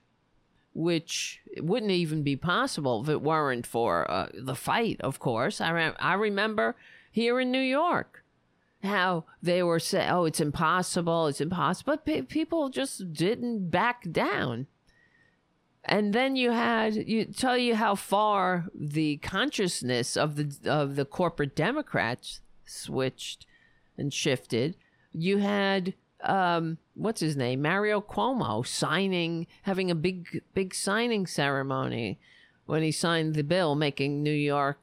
which wouldn't even be possible if it weren't for the fight, of course. I remember here in New York, how they were saying, oh, it's impossible. But people just didn't back down. And then you tell you how far the consciousness of the corporate Democrats switched and shifted. You had, what's his name? Mario Cuomo having a big signing ceremony when he signed the bill, making New York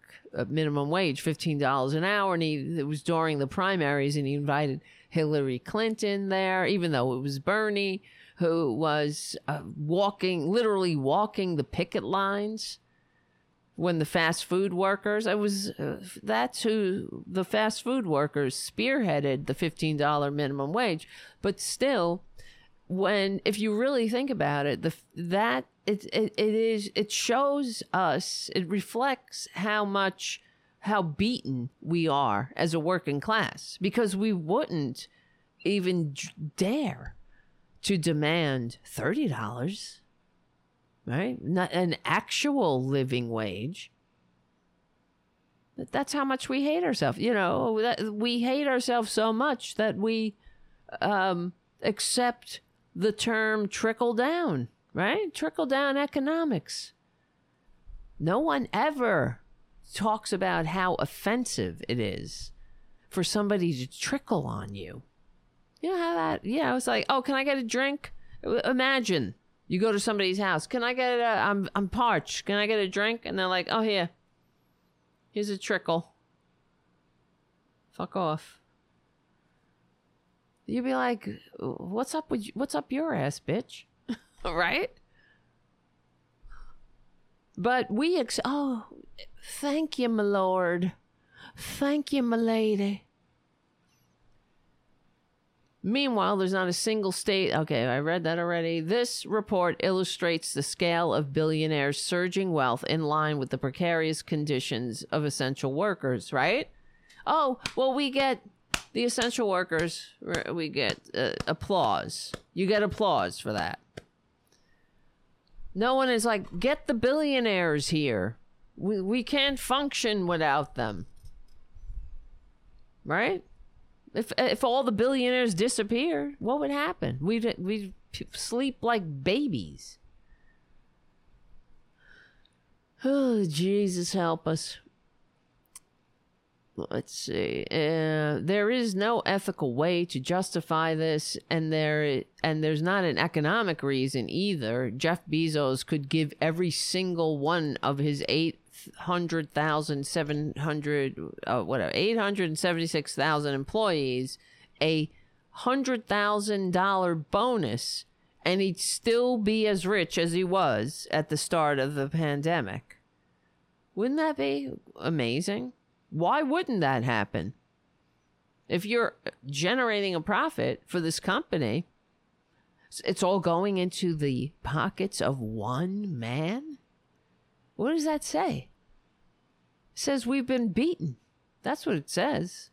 minimum wage $15 an hour. And it was during the primaries, and he invited Hillary Clinton there, even though it was Bernie who was literally walking the picket lines when the fast food workers, that's who the fast food workers spearheaded the $15 minimum wage. But still, if you really think about it, it shows us, it reflects how beaten we are as a working class, because we wouldn't even dare to demand $30, right? Not an actual living wage. That's how much we hate ourselves. We hate ourselves so much that we accept the term trickle down. Right? Trickle down economics. No one ever talks about how offensive it is for somebody to trickle on you. You know how that, it's like, oh, can I get a drink? Imagine you go to somebody's house. Can I get I'm parched. Can I get a drink? And they're like, oh, here. Here's a trickle. Fuck off. You'd be like, what's up your ass, bitch? Right? But we oh, thank you, my lord. Thank you, my lady. Meanwhile, there's not a single state. Okay, I read that already. This report illustrates the scale of billionaires' surging wealth in line with the precarious conditions of essential workers, right? Oh, well, we get the essential workers. We get applause. You get applause for that. No one is like, get the billionaires here. We can't function without them. Right? If all the billionaires disappeared, what would happen? We'd sleep like babies. Oh, Jesus help us. Let's see. There is no ethical way to justify this, and there's not an economic reason either. Jeff Bezos could give every single one of his 876,000 employees a $100,000 bonus, and he'd still be as rich as he was at the start of the pandemic. Wouldn't that be amazing? Why wouldn't that happen? If you're generating a profit for this company, it's all going into the pockets of one man? What does that say? It says we've been beaten. That's what it says.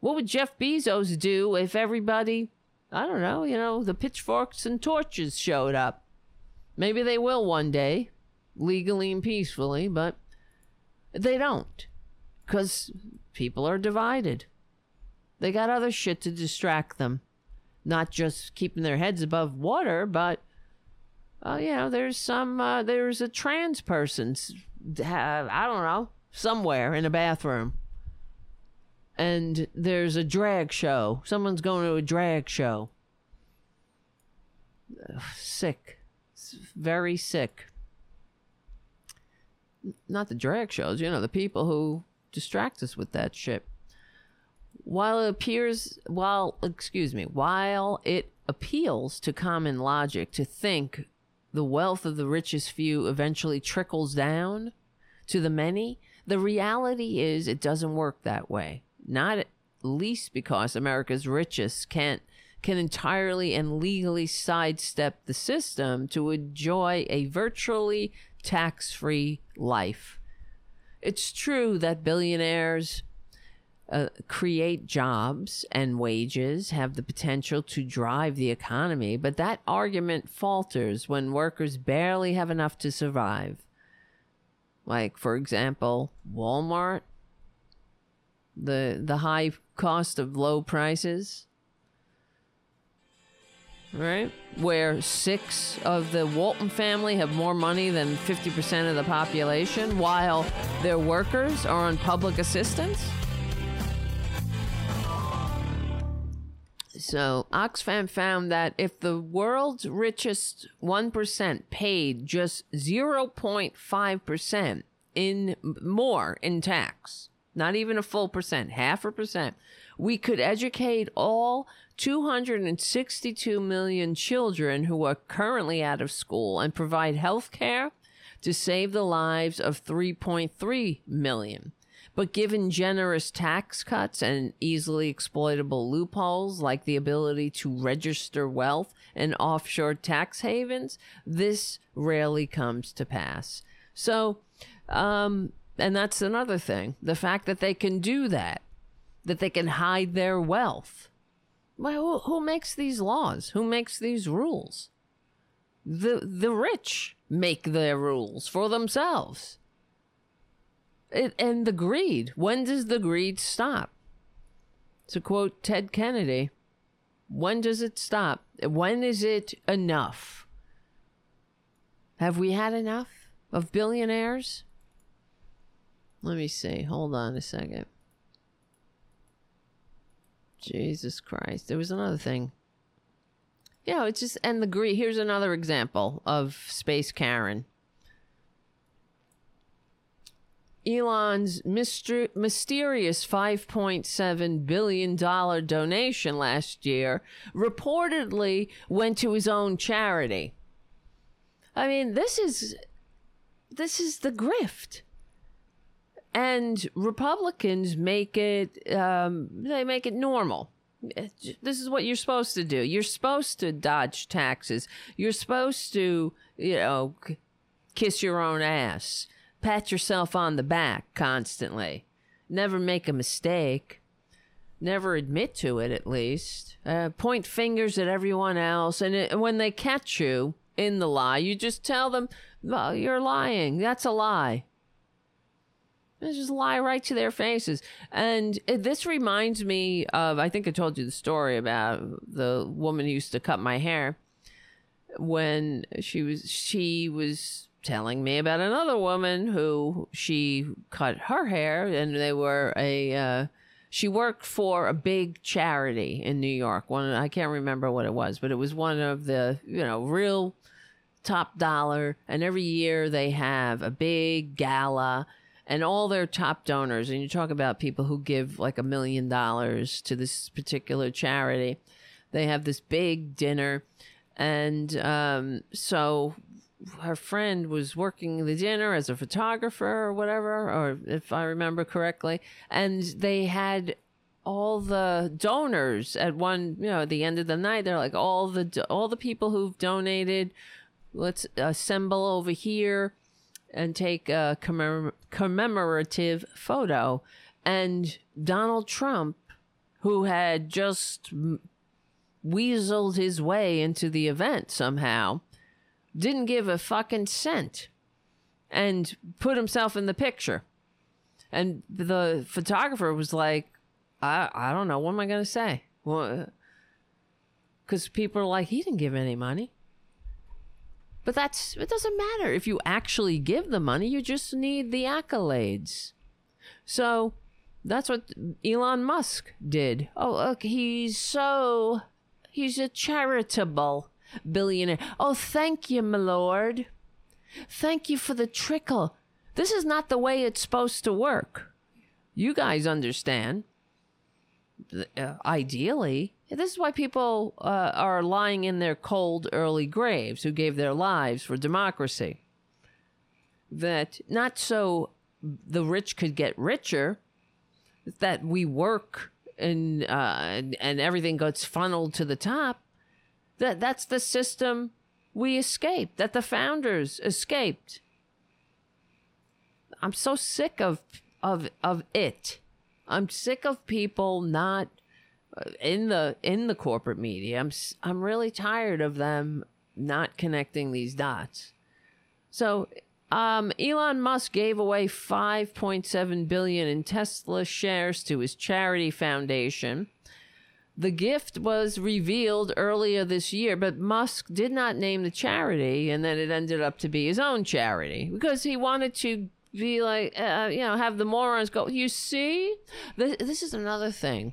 What would Jeff Bezos do if everybody, I don't know, the pitchforks and torches showed up? Maybe they will one day, legally and peacefully, but they don't. Because people are divided. They got other shit to distract them. Not just keeping their heads above water, but, there's a trans person, somewhere in a bathroom. And there's a drag show. Someone's going to a drag show. Sick. It's very sick. Not the drag shows, the people who distract us with that shit. While it appeals to common logic to think the wealth of the richest few eventually trickles down to the many, the reality is it doesn't work that way. Not least because America's richest can entirely and legally sidestep the system to enjoy a virtually tax-free life. It's true that billionaires create jobs and wages, have the potential to drive the economy, but that argument falters when workers barely have enough to survive. Like, for example, Walmart, the high cost of low prices, right? Where 6 of the Walton family have more money than 50% of the population while their workers are on public assistance. So Oxfam found that if the world's richest 1% paid just 0.5% more in tax, not even a full percent, half a percent, we could educate all 262 million children who are currently out of school and provide health care to save the lives of 3.3 million. But given generous tax cuts and easily exploitable loopholes like the ability to register wealth and offshore tax havens, this rarely comes to pass. So, and that's another thing, the fact that they can do that they can hide their wealth. Well, who makes these laws? Who makes these rules? The rich make their rules for themselves. And the greed. When does the greed stop? To quote Ted Kennedy, when does it stop? When is it enough? Have we had enough of billionaires? Let me see. Hold on a second. Jesus Christ. There was another thing. Yeah, it's just, and the greed. Here's another example of Space Karen. Elon's mysterious $5.7 billion donation last year reportedly went to his own charity. I mean, this is the grift. And Republicans make it, they make it normal. This is what you're supposed to do. You're supposed to dodge taxes. You're supposed to, kiss your own ass. Pat yourself on the back constantly. Never make a mistake. Never admit to it, at least. Point fingers at everyone else. And when they catch you in the lie, you just tell them, well, you're lying. That's a lie. They just lie right to their faces. And this reminds me of, I think I told you the story about the woman who used to cut my hair when she was telling me about another woman who she cut her hair, and they were she worked for a big charity in New York. One, I can't remember what it was, but it was one of the, you know, real top dollar. And every year they have a big gala and all their top donors. And you talk about people who give like $1 million to this particular charity. They have this big dinner. And so her friend was working the dinner as a photographer or whatever, or if I remember correctly. And they had all the donors at one, you know, at the end of the night, they're like, all the people who've donated, let's assemble over here and take a commemorative photo. And Donald Trump, who had just weaseled his way into the event somehow, didn't give a fucking cent and put himself in the picture. And the photographer was like, I don't know, what am I going to say? Well, because people are like, he didn't give any money. But it doesn't matter if you actually give the money, you just need the accolades. So that's what Elon Musk did. Oh, look, he's a charitable billionaire. Oh, thank you, my lord. Thank you for the trickle. This is not the way it's supposed to work. You guys understand. Ideally, this is why people are lying in their cold, early graves, who gave their lives for democracy. That not so the rich could get richer, that we work and everything gets funneled to the top. That's the system we escaped, that the founders escaped. I'm so sick of it. I'm sick of people not in the corporate media. I'm really tired of them not connecting these dots. So Elon Musk gave away $5.7 billion in Tesla shares to his charity foundation. The gift was revealed earlier this year, but Musk did not name the charity, and then it ended up to be his own charity because he wanted to be like, you know, have the morons go, you see? This is another thing,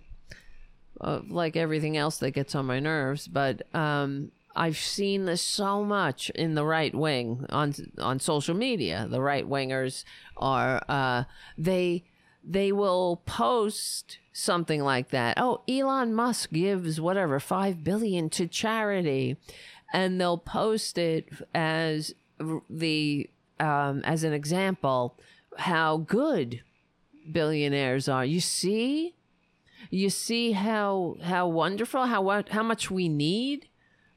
like everything else that gets on my nerves, but I've seen this so much in the right wing on social media. The right wingers are, they will post something like that. Oh, Elon Musk gives whatever, $5 billion to charity. And they'll post it as the, as an example, how good billionaires are. You see how wonderful, how much we need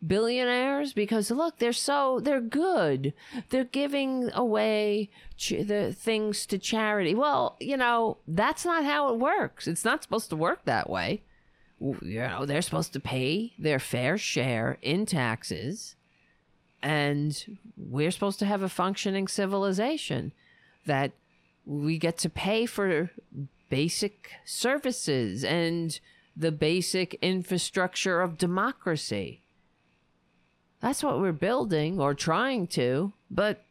billionaires, because look, they're good. They're giving away the things to charity. Well, you know, that's not how it works. It's not supposed to work that way. You know, they're supposed to pay their fair share in taxes, and we're supposed to have a functioning civilization that we get to pay for basic services and the basic infrastructure of democracy. That's what we're building, or trying to, but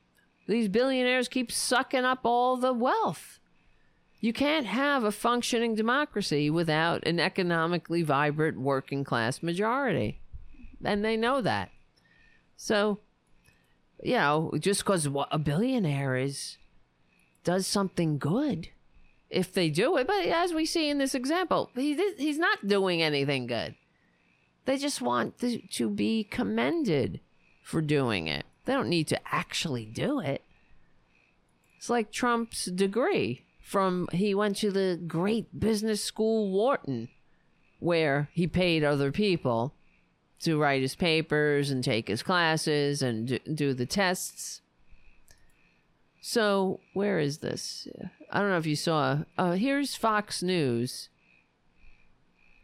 these billionaires keep sucking up all the wealth. You can't have a functioning democracy without an economically vibrant working class majority. And they know that. So, you know, just because a billionaire does something good, if they do it, but as we see in this example, he's not doing anything good. They just want to be commended for doing it. They don't need to actually do it. It's like Trump's degree he went to the great business school, Wharton, where he paid other people to write his papers and take his classes and do the tests. So where is this? I don't know if you saw, here's Fox News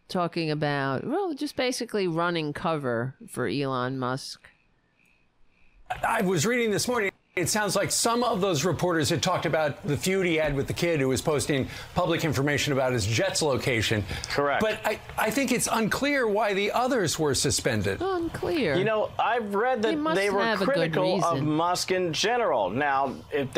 talking about, well, just basically running cover for Elon Musk. I was reading this morning It sounds like some of those reporters had talked about the feud he had with the kid who was posting public information about his jet's location. Correct. But I think it's unclear why the others were suspended. Unclear. You know, I've read that they were critical of Musk in general. Now, if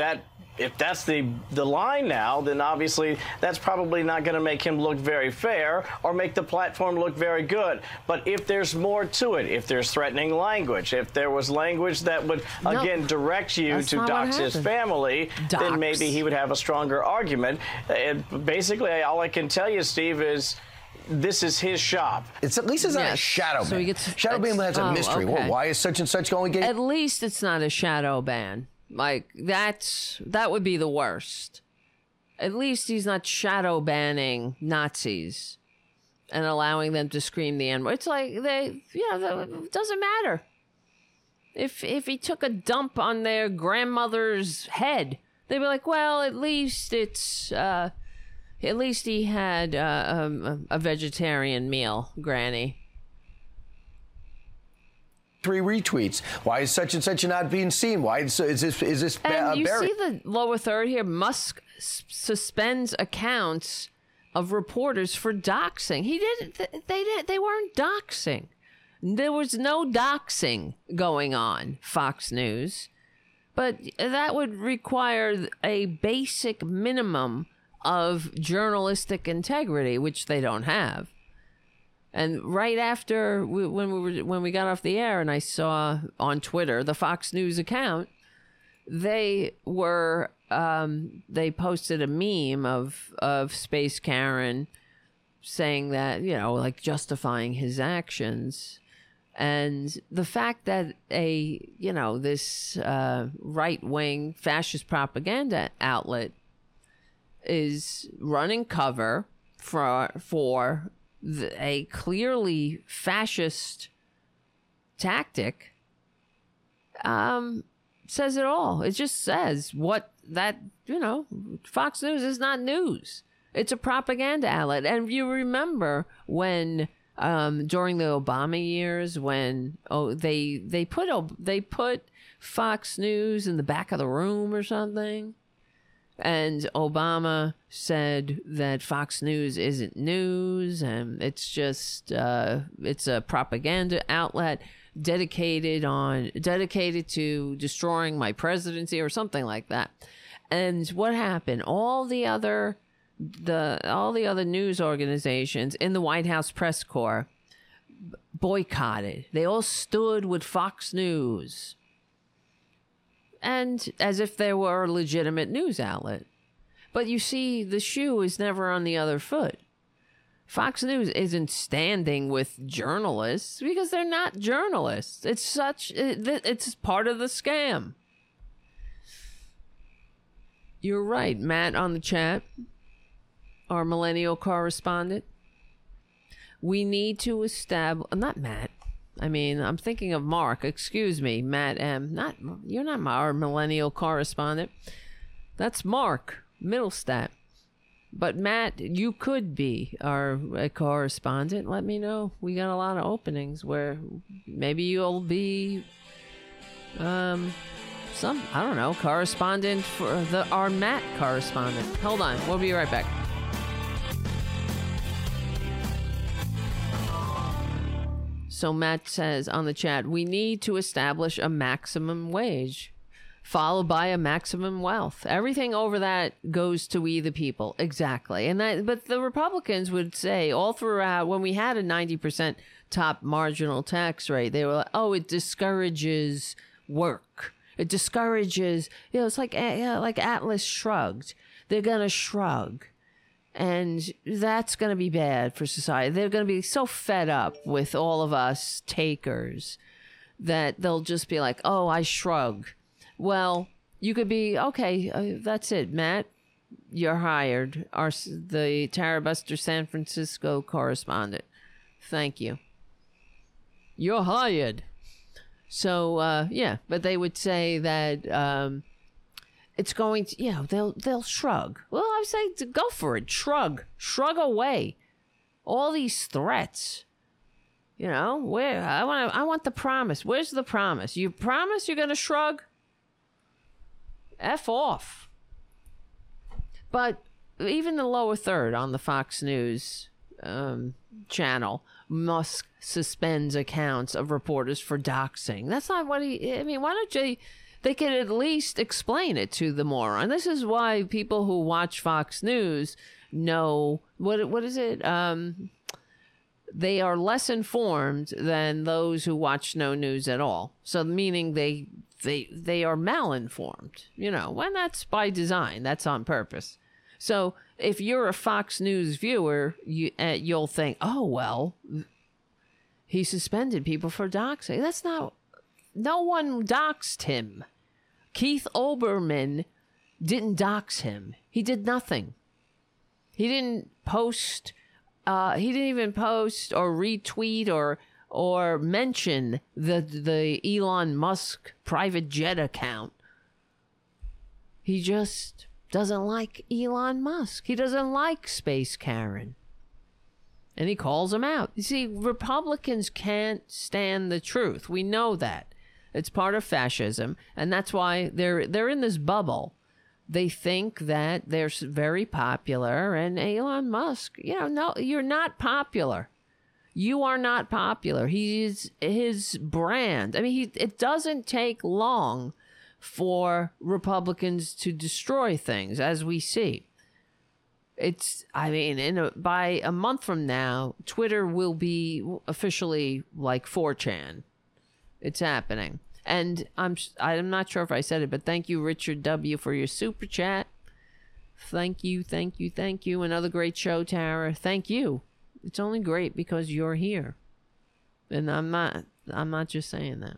that's the line now, then obviously that's probably not going to make him look very fair or make the platform look very good. But if there's more to it, if there's threatening language, if there was language that would, again, direct you to dox his family, then maybe he would have a stronger argument. And basically, all I can tell you, Steve, is this is his shop. It's at least it's not a shadow ban. So he gets, shadow ban has a mystery. Okay. Well, why is such and such going to get? At least it's not a shadow ban. Like, that would be the worst. At least he's not shadow banning Nazis and allowing them to scream the N-word. It's like, it doesn't matter. If he took a dump on their grandmother's head, they'd be like, well, at least it's, at least he had a vegetarian meal, Granny. 3 retweets. Why is such and such not being seen? Why is this buried? And you see the lower third here. Musk suspends accounts of reporters for doxing. He didn't. They weren't doxing. There was no doxing going on. Fox News, but that would require a basic minimum of journalistic integrity, which they don't have. And right after when we got off the air, and I saw on Twitter the Fox News account, they posted a meme of Space Karen saying that, you know, like justifying his actions, and the fact that this right wing fascist propaganda outlet is running cover for a clearly fascist tactic says it all. It just says Fox News is not news. It's a propaganda outlet. And you remember when during the Obama years when they put Fox News in the back of the room or something, and Obama said that Fox News isn't news and it's just it's a propaganda outlet dedicated to destroying my presidency or something like that. And what happened? All the other news organizations in the White House press corps boycotted. They all stood with Fox News. And as if they were a legitimate news outlet. But you see, the shoe is never on the other foot. Fox News isn't standing with journalists because they're not journalists. It's part of the scam. You're right, Matt, on the chat, our millennial correspondent. We need to establish, not Matt. I mean, I'm thinking of Mark. Excuse me, Matt M. You're not our millennial correspondent. That's Mark Middlestat. But Matt, you could be our correspondent. Let me know. We got a lot of openings where maybe you'll be correspondent for our Matt correspondent. Hold on. We'll be right back. So Matt says on the chat, we need to establish a maximum wage, followed by a maximum wealth. Everything over that goes to we the people. Exactly. But the Republicans would say all throughout, when we had a 90% top marginal tax rate, they were like, oh, it discourages work. It discourages, you know, it's like Atlas Shrugged. They're going to shrug. And that's going to be bad for society. They're going to be so fed up with all of us takers that they'll just be like, oh, I shrug. Well, you could be, okay, that's it, Matt. You're hired. The Tara Buster San Francisco correspondent. Thank you. You're hired. So, but they would say that... it's going to, you know, they'll shrug. Well, I would say go for it. Shrug away all these threats. You know, I want the promise. Where's the promise? You promise you're going to shrug? F off. But even the lower third on the Fox News channel, Musk suspends accounts of reporters for doxing. That's not what he... I mean, why don't you... They could at least explain it to the moron. This is why people who watch Fox News know... What is it? They are less informed than those who watch no news at all. So meaning they are malinformed, you know, and that's by design. That's on purpose. So if you're a Fox News viewer, you'll think, oh, well, he suspended people for doxing. That's not... No one doxed him. Keith Olbermann didn't dox him. He did nothing. He didn't post... he didn't even post or retweet or mention the Elon Musk private jet account. He just doesn't like Elon Musk. He doesn't like Space Karen. And he calls him out. You see, Republicans can't stand the truth. We know that. It's part of fascism. And that's why they're in this bubble. They think that they're very popular, and Elon Musk, you know, no, you're not popular. You are not popular. He is his brand. I mean, it doesn't take long for Republicans to destroy things, as we see. It's, I mean, by a month from now, Twitter will be officially like 4chan. It's happening. And I'm not sure if I said it, but thank you, Richard W., for your super chat. Thank you, thank you, thank you. Another great show, Tara. Thank you. It's only great because you're here. And I'm not just saying that.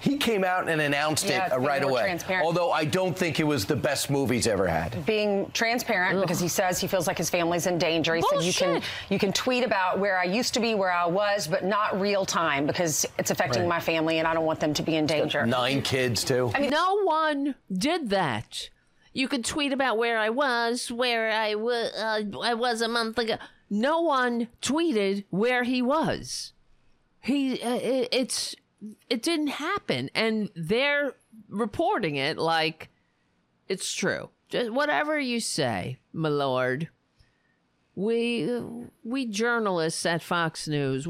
He came out and announced it right away, although I don't think it was the best move he's ever had. Being transparent, because he says he feels like his family's in danger. He said you can tweet about where I used to be, where I was, but not real time, because it's affecting my family and I don't want them to be in danger. 9 kids, too. I mean, no one did that. You could tweet about where I was a month ago. No one tweeted where he was. It didn't happen, and they're reporting it like it's true. Just whatever you say, my lord. We journalists at Fox News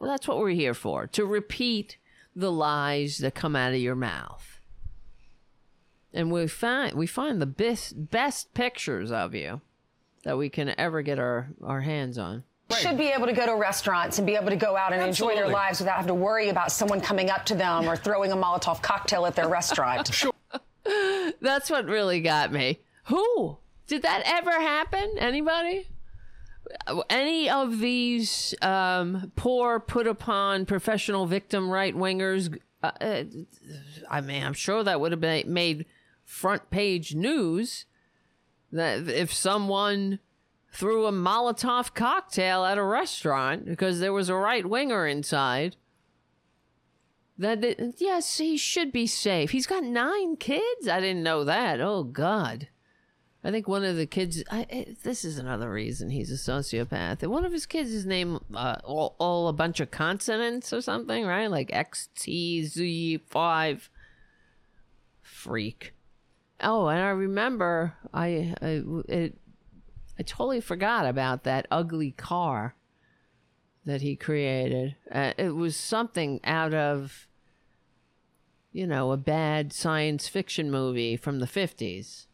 that's what we're here for, to repeat the lies that come out of your mouth. And we find the best pictures of you that we can ever get our hands on. Right. Should be able to go to restaurants and be able to go out and enjoy their lives without having to worry about someone coming up to them or throwing a Molotov cocktail at their restaurant. Sure. That's what really got me. Who? Did that ever happen? Anybody? Any of these poor, put-upon, professional victim right-wingers? I mean, I'm sure that would have been made front-page news, that if someone... threw a Molotov cocktail at a restaurant because there was a right-winger inside. Yes, he should be safe. He's got 9 kids? I didn't know that. Oh, God. I think one of the kids... this is another reason he's a sociopath. One of his kids is named all a bunch of consonants or something, right? Like X, T, Z, 5. Freak. Oh, and I remember... I totally forgot about that ugly car that he created. It was something out of, you know, a bad science fiction movie from the 50s.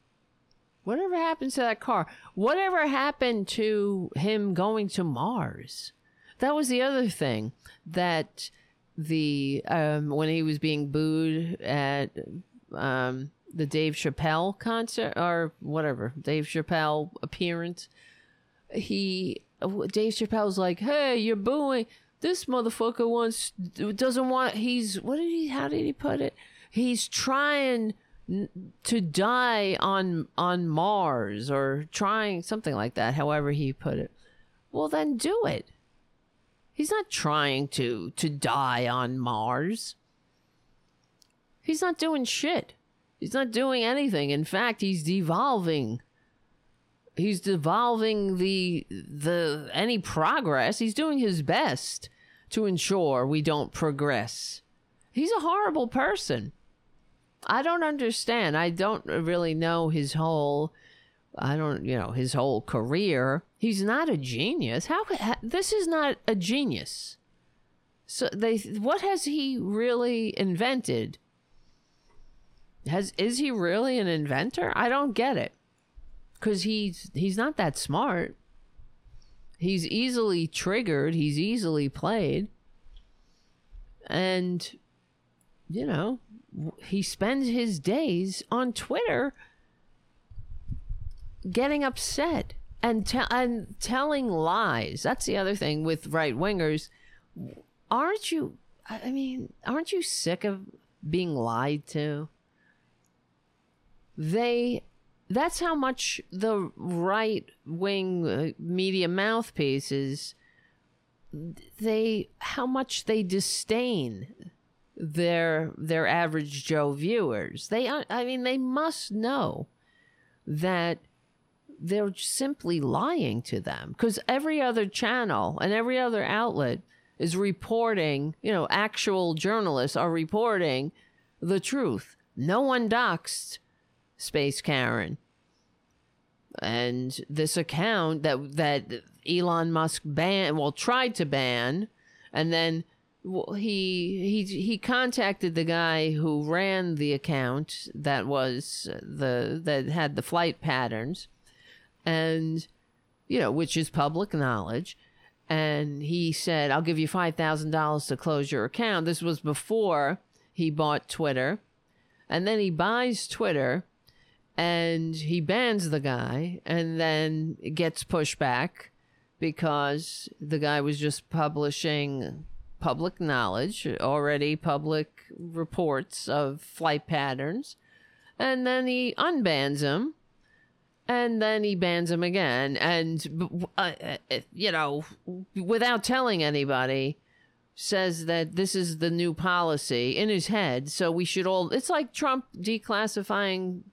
Whatever happened to that car? Whatever happened to him going to Mars? That was the other thing that when he was being booed at the Dave Chappelle concert, or whatever, Dave Chappelle appearance, Dave Chappelle's like, hey, you're booing. This motherfucker how did he put it? He's trying to die on Mars, or trying, something like that, however he put it. Well, then do it. He's not trying to die on Mars. He's not doing shit. He's not doing anything. In fact, he's devolving. He's devolving the any progress. He's doing his best to ensure we don't progress. He's a horrible person. I don't understand. I don't really know his whole, his whole career. He's not a genius. How this is not a genius. So what has he really invented? Is he really an inventor? I don't get it. 'Cause he's not that smart. He's easily triggered. He's easily played. And, he spends his days on Twitter getting upset and telling lies. That's the other thing with right-wingers. Aren't you sick of being lied to? That's how much the right-wing media mouthpieces, how much they disdain their average Joe viewers. They must know that they're simply lying to them, because every other channel and every other outlet is reporting, actual journalists are reporting the truth. No one doxed Space Karen. And this account that Elon Musk tried to ban, and then he contacted the guy who ran the account that had the flight patterns, and which is public knowledge, and he said, "I'll give you $5,000 to close your account." This was before he bought Twitter, and then he buys Twitter. And he bans the guy, and then gets pushback because the guy was just publishing public knowledge, already public reports of flight patterns. And then he unbans him, and then he bans him again. And, without telling anybody, says that this is the new policy in his head. So we should all, it's like Trump declassifying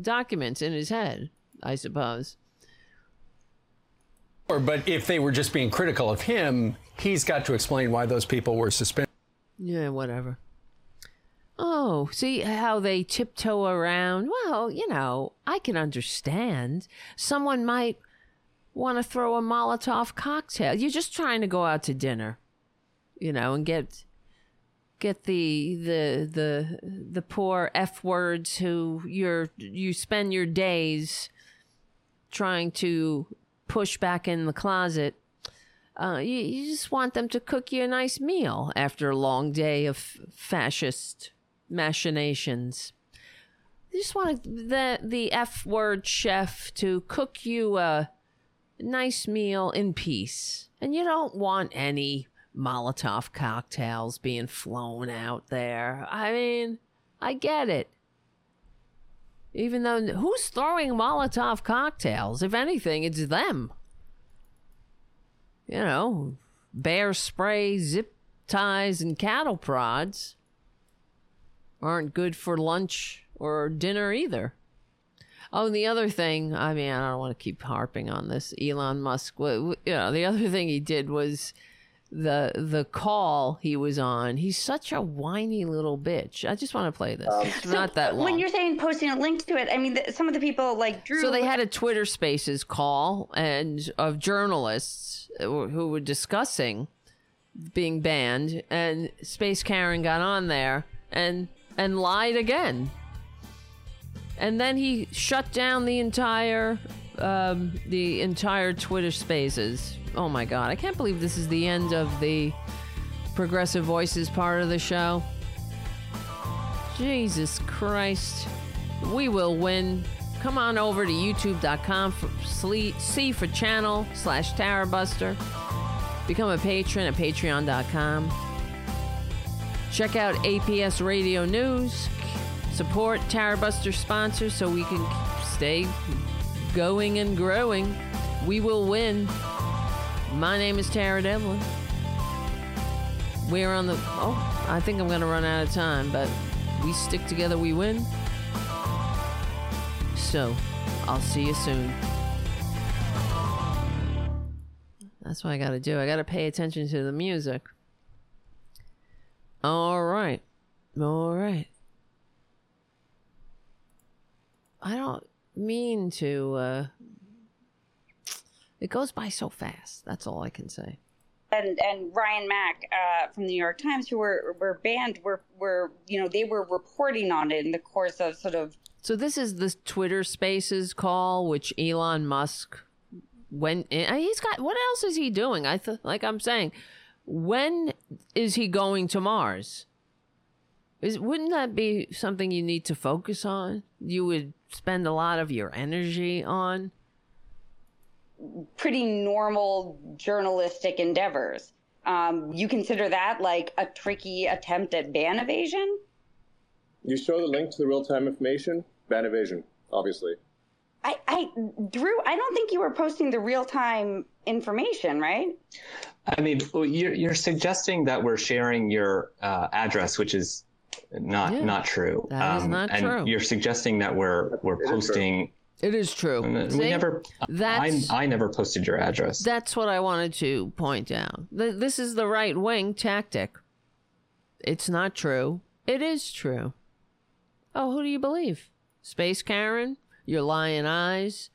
documents in his head, I suppose. But if they were just being critical of him, he's got to explain why those people were suspended. Yeah, whatever. Oh, see how they tiptoe around? Well, I can understand. Someone might want to throw a Molotov cocktail. You're just trying to go out to dinner, and get the poor F words who you spend your days trying to push back in the closet. You just want them to cook you a nice meal after a long day of fascist machinations. You just want the F word chef to cook you a nice meal in peace. And you don't want any Molotov cocktails being flown out there. I get it. Even though, who's throwing Molotov cocktails? If anything, it's them. Bear spray, zip ties, and cattle prods aren't good for lunch or dinner either. Oh, and the other thing, I don't want to keep harping on this. Elon Musk, the other thing he did was the call he was on. He's such a whiny little bitch. I just want to play this. It's not that long. When you're saying posting a link to it, some of the people like Drew. So they had a Twitter Spaces call and of journalists who were discussing being banned, and Space Karen got on there and lied again. And then he shut down the entire Twitter Spaces. Oh my God, I can't believe this is the end of the Progressive Voices part of the show. Jesus Christ. We will win. Come on over to youtube.com/c4channel/Tara Buster. Become a patron at patreon.com. Check out APS Radio News. Support Tara Buster sponsors so we can stay going and growing. We will win. My name is Tara Devlin. We're on the... Oh, I think I'm going to run out of time, but we stick together, we win. So, I'll see you soon. That's what I got to do. I got to pay attention to the music. All right. I don't mean to. It goes by so fast. That's all I can say. And Ryan Mack from the New York Times, who were banned, were you know, they were reporting on it in the course of sort of. So this is the Twitter Spaces call, which Elon Musk went in. He's got, what else is he doing? Like I'm saying, when is he going to Mars? Wouldn't that be something you need to focus on? You would spend a lot of your energy on. Pretty normal journalistic endeavors. You consider that like a tricky attempt at ban evasion? You show the link to the real-time information. Ban evasion, obviously. Drew, I don't think you were posting the real-time information, right? I mean, you're suggesting that we're sharing your address, which is not true. That is not true. And you're suggesting that we're posting. It is true. We never. I never posted your address. That's what I wanted to point out. This is the right-wing tactic. It's not true. It is true. Oh, who do you believe? Space Karen? Your lying eyes?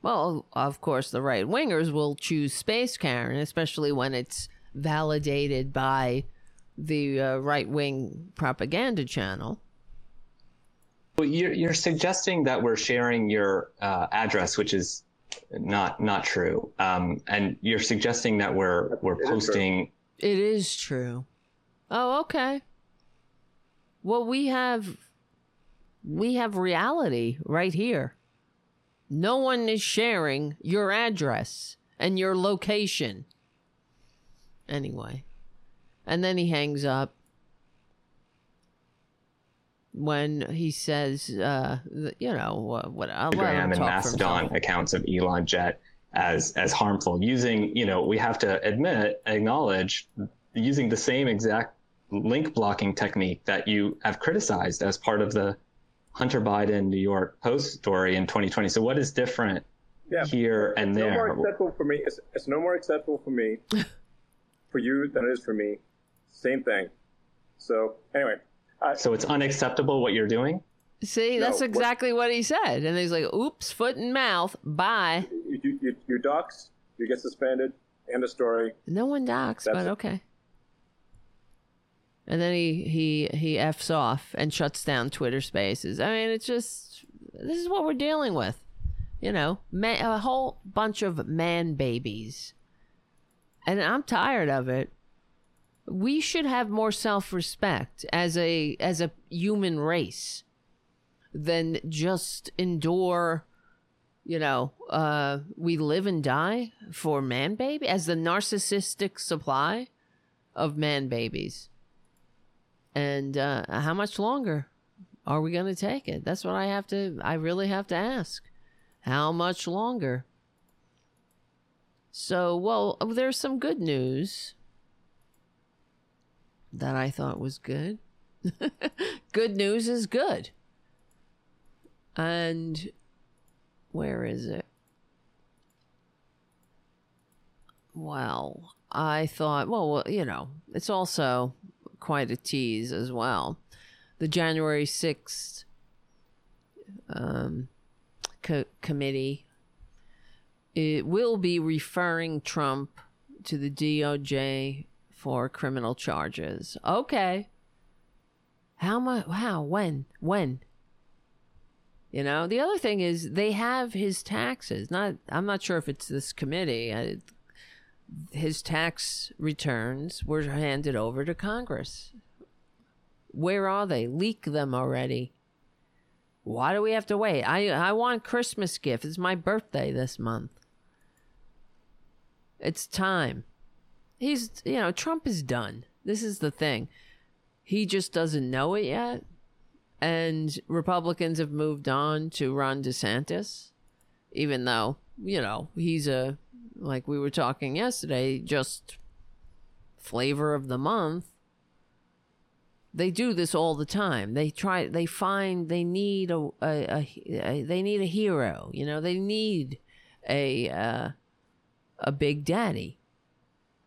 Well, of course, the right-wingers will choose Space Karen, especially when it's validated by the right-wing propaganda channel. Well, you're suggesting that we're sharing your address, which is not true. And you're suggesting that we're posting. It is true. Oh, okay. Well, we have reality right here. No one is sharing your address and your location. Anyway. And then he hangs up when he says, you know, what I'll let him talk and Mastodon accounts of Elon Jet as harmful, using, you know, we have to acknowledge, using the same exact link blocking technique that you have criticized as part of the Hunter Biden New York Post story in 2020. So what is different here and there? No more acceptable for me. It's no more acceptable for me, for you, than it is for me. Same thing. So anyway. So it's unacceptable what you're doing? See, that's exactly what he said. And he's like, oops, foot and mouth. Bye. You dox, you get suspended, end of story. No one doxed, but okay. And then he F's off and shuts down Twitter Spaces. I mean, it's just, this is what we're dealing with. You know, a whole bunch of man babies. And I'm tired of it. We should have more self-respect as a human race than just endure, you know, we live and die for man baby, as the narcissistic supply of man babies. And how much longer are we going to take it? That's what I really have to ask. How much longer? So, well, there's some good news that I thought was good. Good news is good. And where is it? Well, I thought, well, you know, it's also quite a tease as well. The January 6th committee, it will be referring Trump to the DOJ for criminal charges. Okay. How much? Wow. When? You know, the other thing is they have his taxes. I'm not sure if it's this committee. His tax returns were handed over to Congress. Where are they? Leak them already. Why do we have to wait? I want Christmas gift. It's my birthday this month. It's time. He's, you know, Trump is done. This is the thing. He just doesn't know it yet. And Republicans have moved on to Ron DeSantis, even though, you know, he's a, like we were talking yesterday, just flavor of the month. They do this all the time. They need a hero. You know, they need a big daddy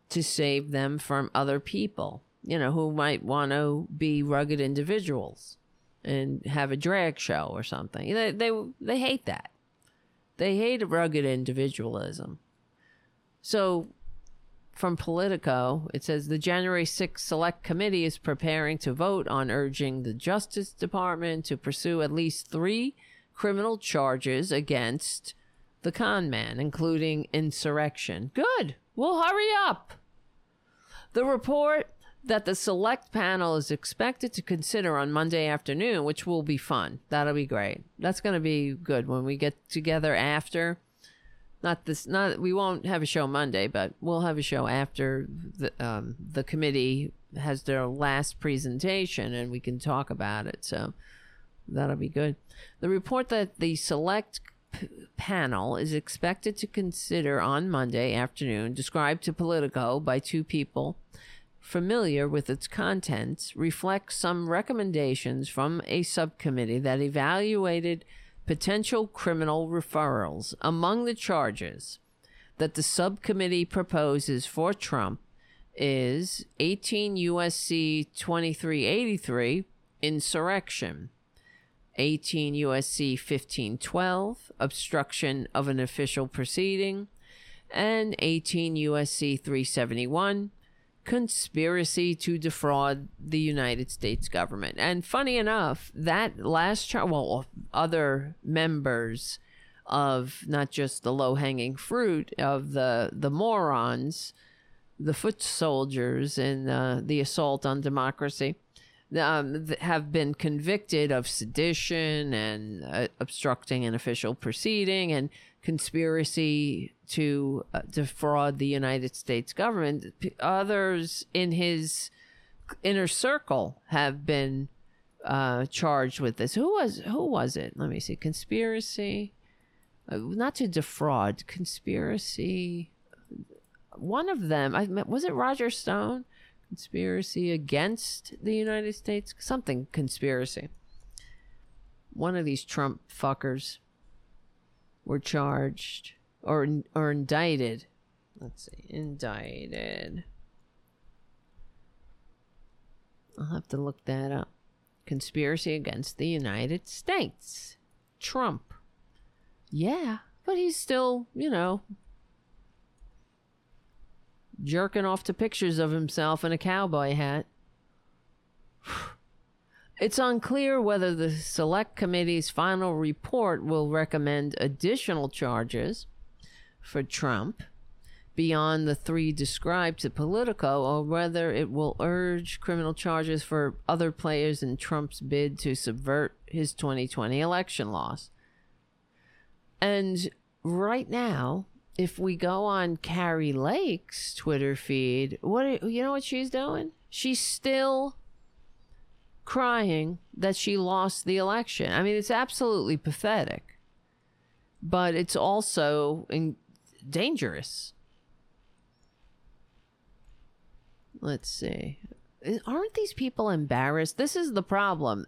to save them from other people, you know, who might want to be rugged individuals. and have a drag show or something. They hate that. They hate rugged individualism. So from Politico, it says the January 6th Select Committee is preparing to vote on urging the Justice Department to pursue at least 3 criminal charges against the con man, including insurrection. Good. We'll hurry up. The report that the select panel is expected to consider on Monday afternoon, which will be fun. That'll be great. That's going to be good when we get together after. We won't have a show Monday, but we'll have a show after the committee has their last presentation, and we can talk about it. So that'll be good. The report that the select panel is expected to consider on Monday afternoon, described to Politico by 2 people familiar with its contents, reflects some recommendations from a subcommittee that evaluated potential criminal referrals. Among the charges that the subcommittee proposes for Trump is 18 U.S.C. 2383, insurrection, 18 U.S.C. 1512, obstruction of an official proceeding, and 18 U.S.C. 371, conspiracy to defraud the United States government. And funny enough, that last charge, well, other members of not just the low-hanging fruit of the morons, the foot soldiers in the assault on democracy, have been convicted of sedition and obstructing an official proceeding and conspiracy to defraud the United States government. Others in his inner circle have been charged with this. Who was it? Let me see. Conspiracy, not to defraud. Conspiracy. One of them. Was it Roger Stone? Conspiracy against the United States. Something conspiracy. One of these Trump fuckers were charged or indicted. Let's see. Indicted. I'll have to look that up. Conspiracy against the United States. Trump. Yeah, but he's still, jerking off to pictures of himself in a cowboy hat. It's unclear whether the select committee's final report will recommend additional charges for Trump beyond the 3 described to Politico, or whether it will urge criminal charges for other players in Trump's bid to subvert his 2020 election loss. And right now, if we go on Carrie Lake's Twitter feed, what she's doing? She's still crying that she lost the election. I mean, it's absolutely pathetic, but it's also dangerous. Let's see. Aren't these people embarrassed? This is the problem.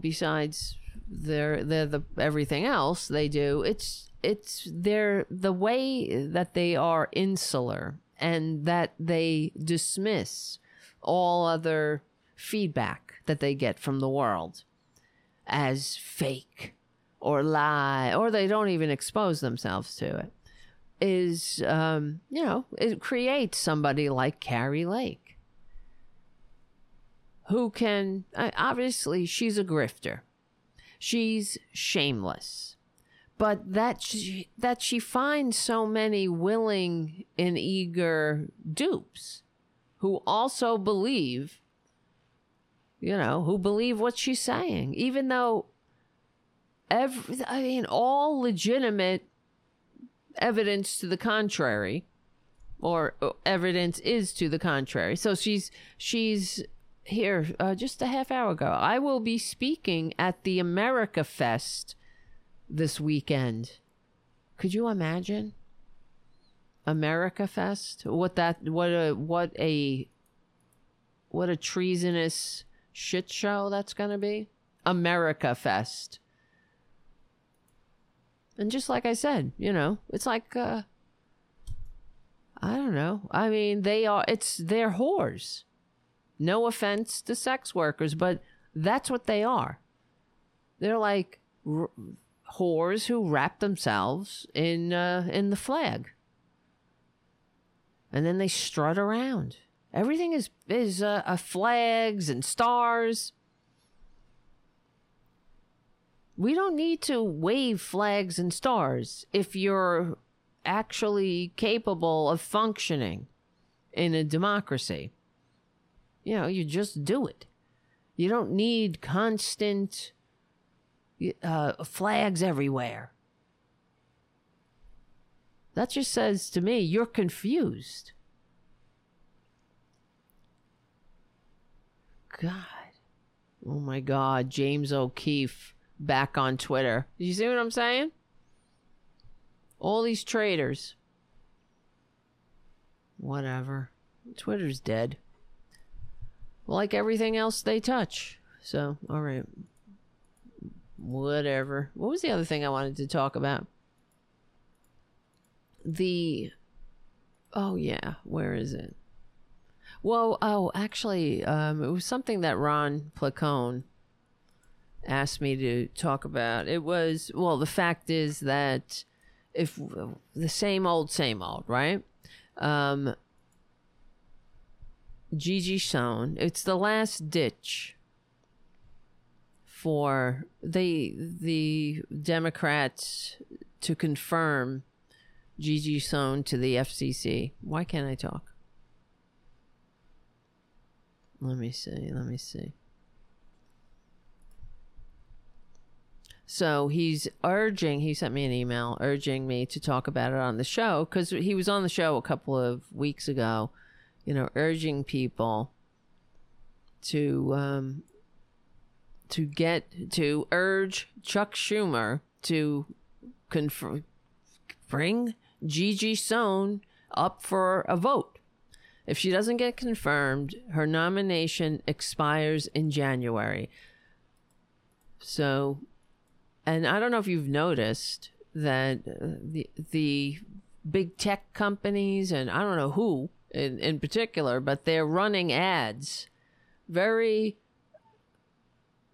Besides they're the everything else they do, it's the way that they are insular and that they dismiss all other feedback that they get from the world as fake or lie, or they don't even expose themselves to it, it creates somebody like Carrie Lake, who can, obviously she's a grifter. She's shameless. But that she finds so many willing and eager dupes who also believe, who believe what she's saying, even though all legitimate evidence to the contrary, or evidence is to the contrary. So she's here just a half hour ago. I will be speaking at the America Fest this weekend. Could you imagine America Fest? What a treasonous shit show that's gonna be. America Fest. And just like I said, it's like I don't know. I mean, they're whores. No offense to sex workers, but That's what they are. They're like whores who wrap themselves in the flag. And then they strut around. Everything is flags and stars. We don't need to wave flags and stars if you're actually capable of functioning in a democracy. You know, you just do it. You don't need constant flags everywhere. That just says to me, you're confused. God. Oh my God. James O'Keefe back on Twitter. You see what I'm saying? All these traitors. Whatever. Twitter's dead. Like everything else they touch. So, all right. Whatever. What was the other thing I wanted to talk about? Oh yeah, where is it? Well, it was something that Ron Placone asked me to talk about. It was, well, the fact is that if the same old, right? Gigi Sohn, it's the last ditch for the Democrats to confirm Gigi Sohn to the FCC. Why can't I talk? Let me see. So he sent me an email urging me to talk about it on the show, because he was on the show a couple of weeks ago, you know, urging people to urge Chuck Schumer to bring Gigi Sohn up for a vote. If she doesn't get confirmed, her nomination expires in January. So, and I don't know if you've noticed that the big tech companies, and I don't know who in particular, but they're running ads, very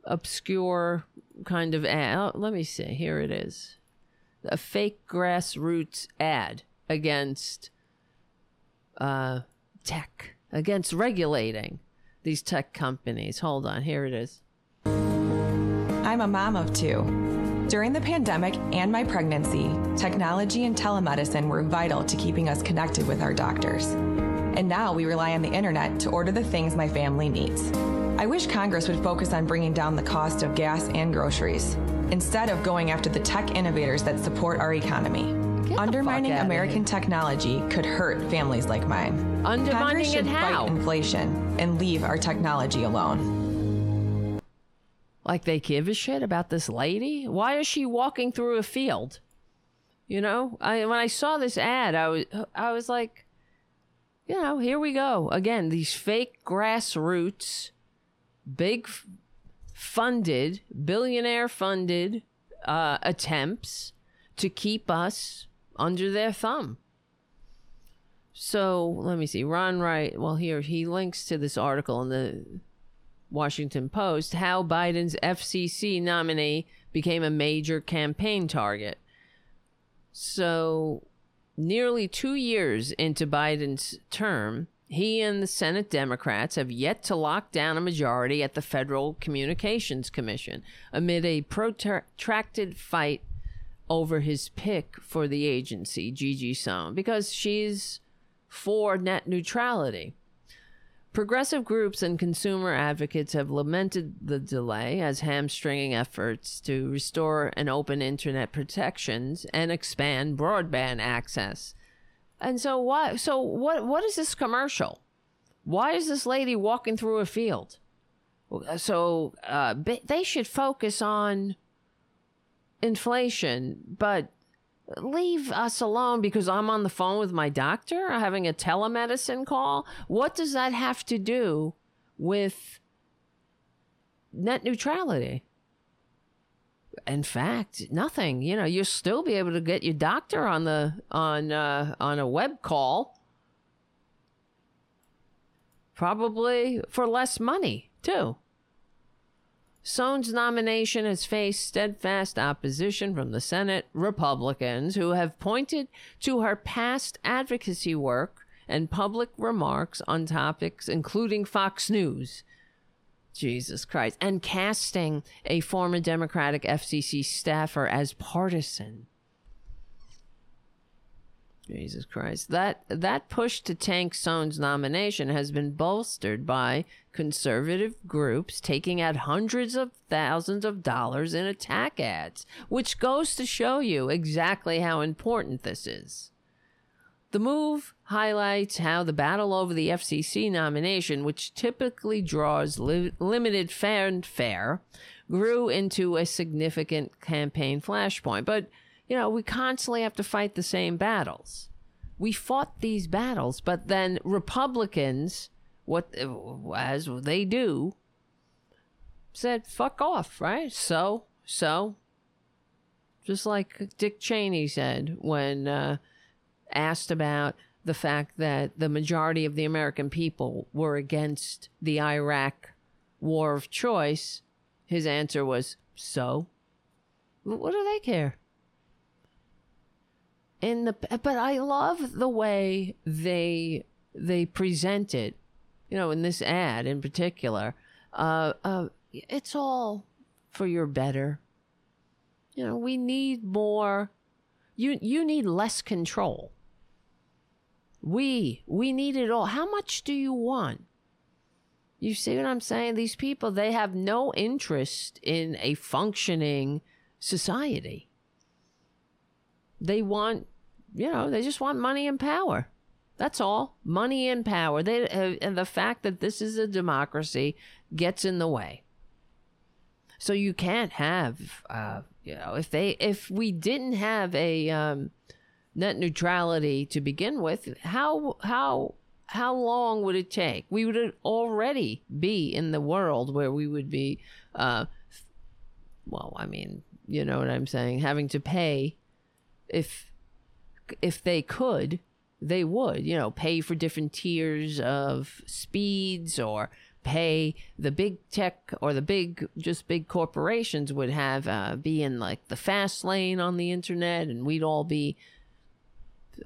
obscure kind of ad. Oh, let me see. Here it is. A fake grassroots ad against tech, against regulating these tech companies. Hold on, here it is. I'm a mom of two. During the pandemic and my pregnancy, technology and telemedicine were vital to keeping us connected with our doctors. And now we rely on the internet to order the things my family needs. I wish Congress would focus on bringing down the cost of gas and groceries, instead of going after the tech innovators that support our economy. Undermining American technology could hurt families like mine. Congress should fight inflation and leave our technology alone. Like they give a shit about this lady? Why is she walking through a field? You know, when I saw this ad, I was like, you know, here we go again. These fake grassroots, big funded, billionaire funded attempts to keep us under their thumb. So let me see. Ron Wright, well, here he links to this article in the Washington Post, how Biden's FCC nominee became a major campaign target. So nearly 2 years into Biden's term, he and the Senate Democrats have yet to lock down a majority at the Federal Communications Commission amid a protracted fight over his pick for the agency, Gigi Sohn, because she's for net neutrality. Progressive groups and consumer advocates have lamented the delay as hamstringing efforts to restore an open internet protections and expand broadband access. And so why? So what is this commercial? Why is this lady walking through a field? So they should focus on inflation, but leave us alone because I'm on the phone with my doctor having a telemedicine call. What does that have to do with net neutrality? In fact, nothing. You know, you'll still be able to get your doctor on a web call, probably for less money too. Sohn's nomination has faced steadfast opposition from the Senate Republicans, who have pointed to her past advocacy work and public remarks on topics including Fox News. Jesus Christ. And casting a former Democratic FCC staffer as partisan. Jesus Christ. That push to tank Sohn's nomination has been bolstered by conservative groups taking out hundreds of thousands of dollars in attack ads, which goes to show you exactly how important this is. The move highlights how the battle over the FCC nomination, which typically draws limited fanfare, grew into a significant campaign flashpoint. But, you know, we constantly have to fight the same battles. We fought these battles, but then Republicans, what as they do, said, fuck off, right? So, just like Dick Cheney said when asked about the fact that the majority of the American people were against the Iraq war of choice, his answer was, so? What do they care? But I love the way they present it, you know, in this ad in particular. It's all for your better. You know, we need more. You need less control. We need it all. How much do you want? You see what I'm saying? These people, they have no interest in a functioning society. They want, you know, they just want money and power. That's all. Money and power. And the fact that this is a democracy gets in the way. So you can't have, you know, if we didn't have a net neutrality to begin with, how long would it take? We would already be in the world where we would be, well, I mean, you know what I'm saying, having to pay. If they could, they would, you know, pay for different tiers of speeds, or pay the big tech or the big corporations would have be in like the fast lane on the internet, and we'd all be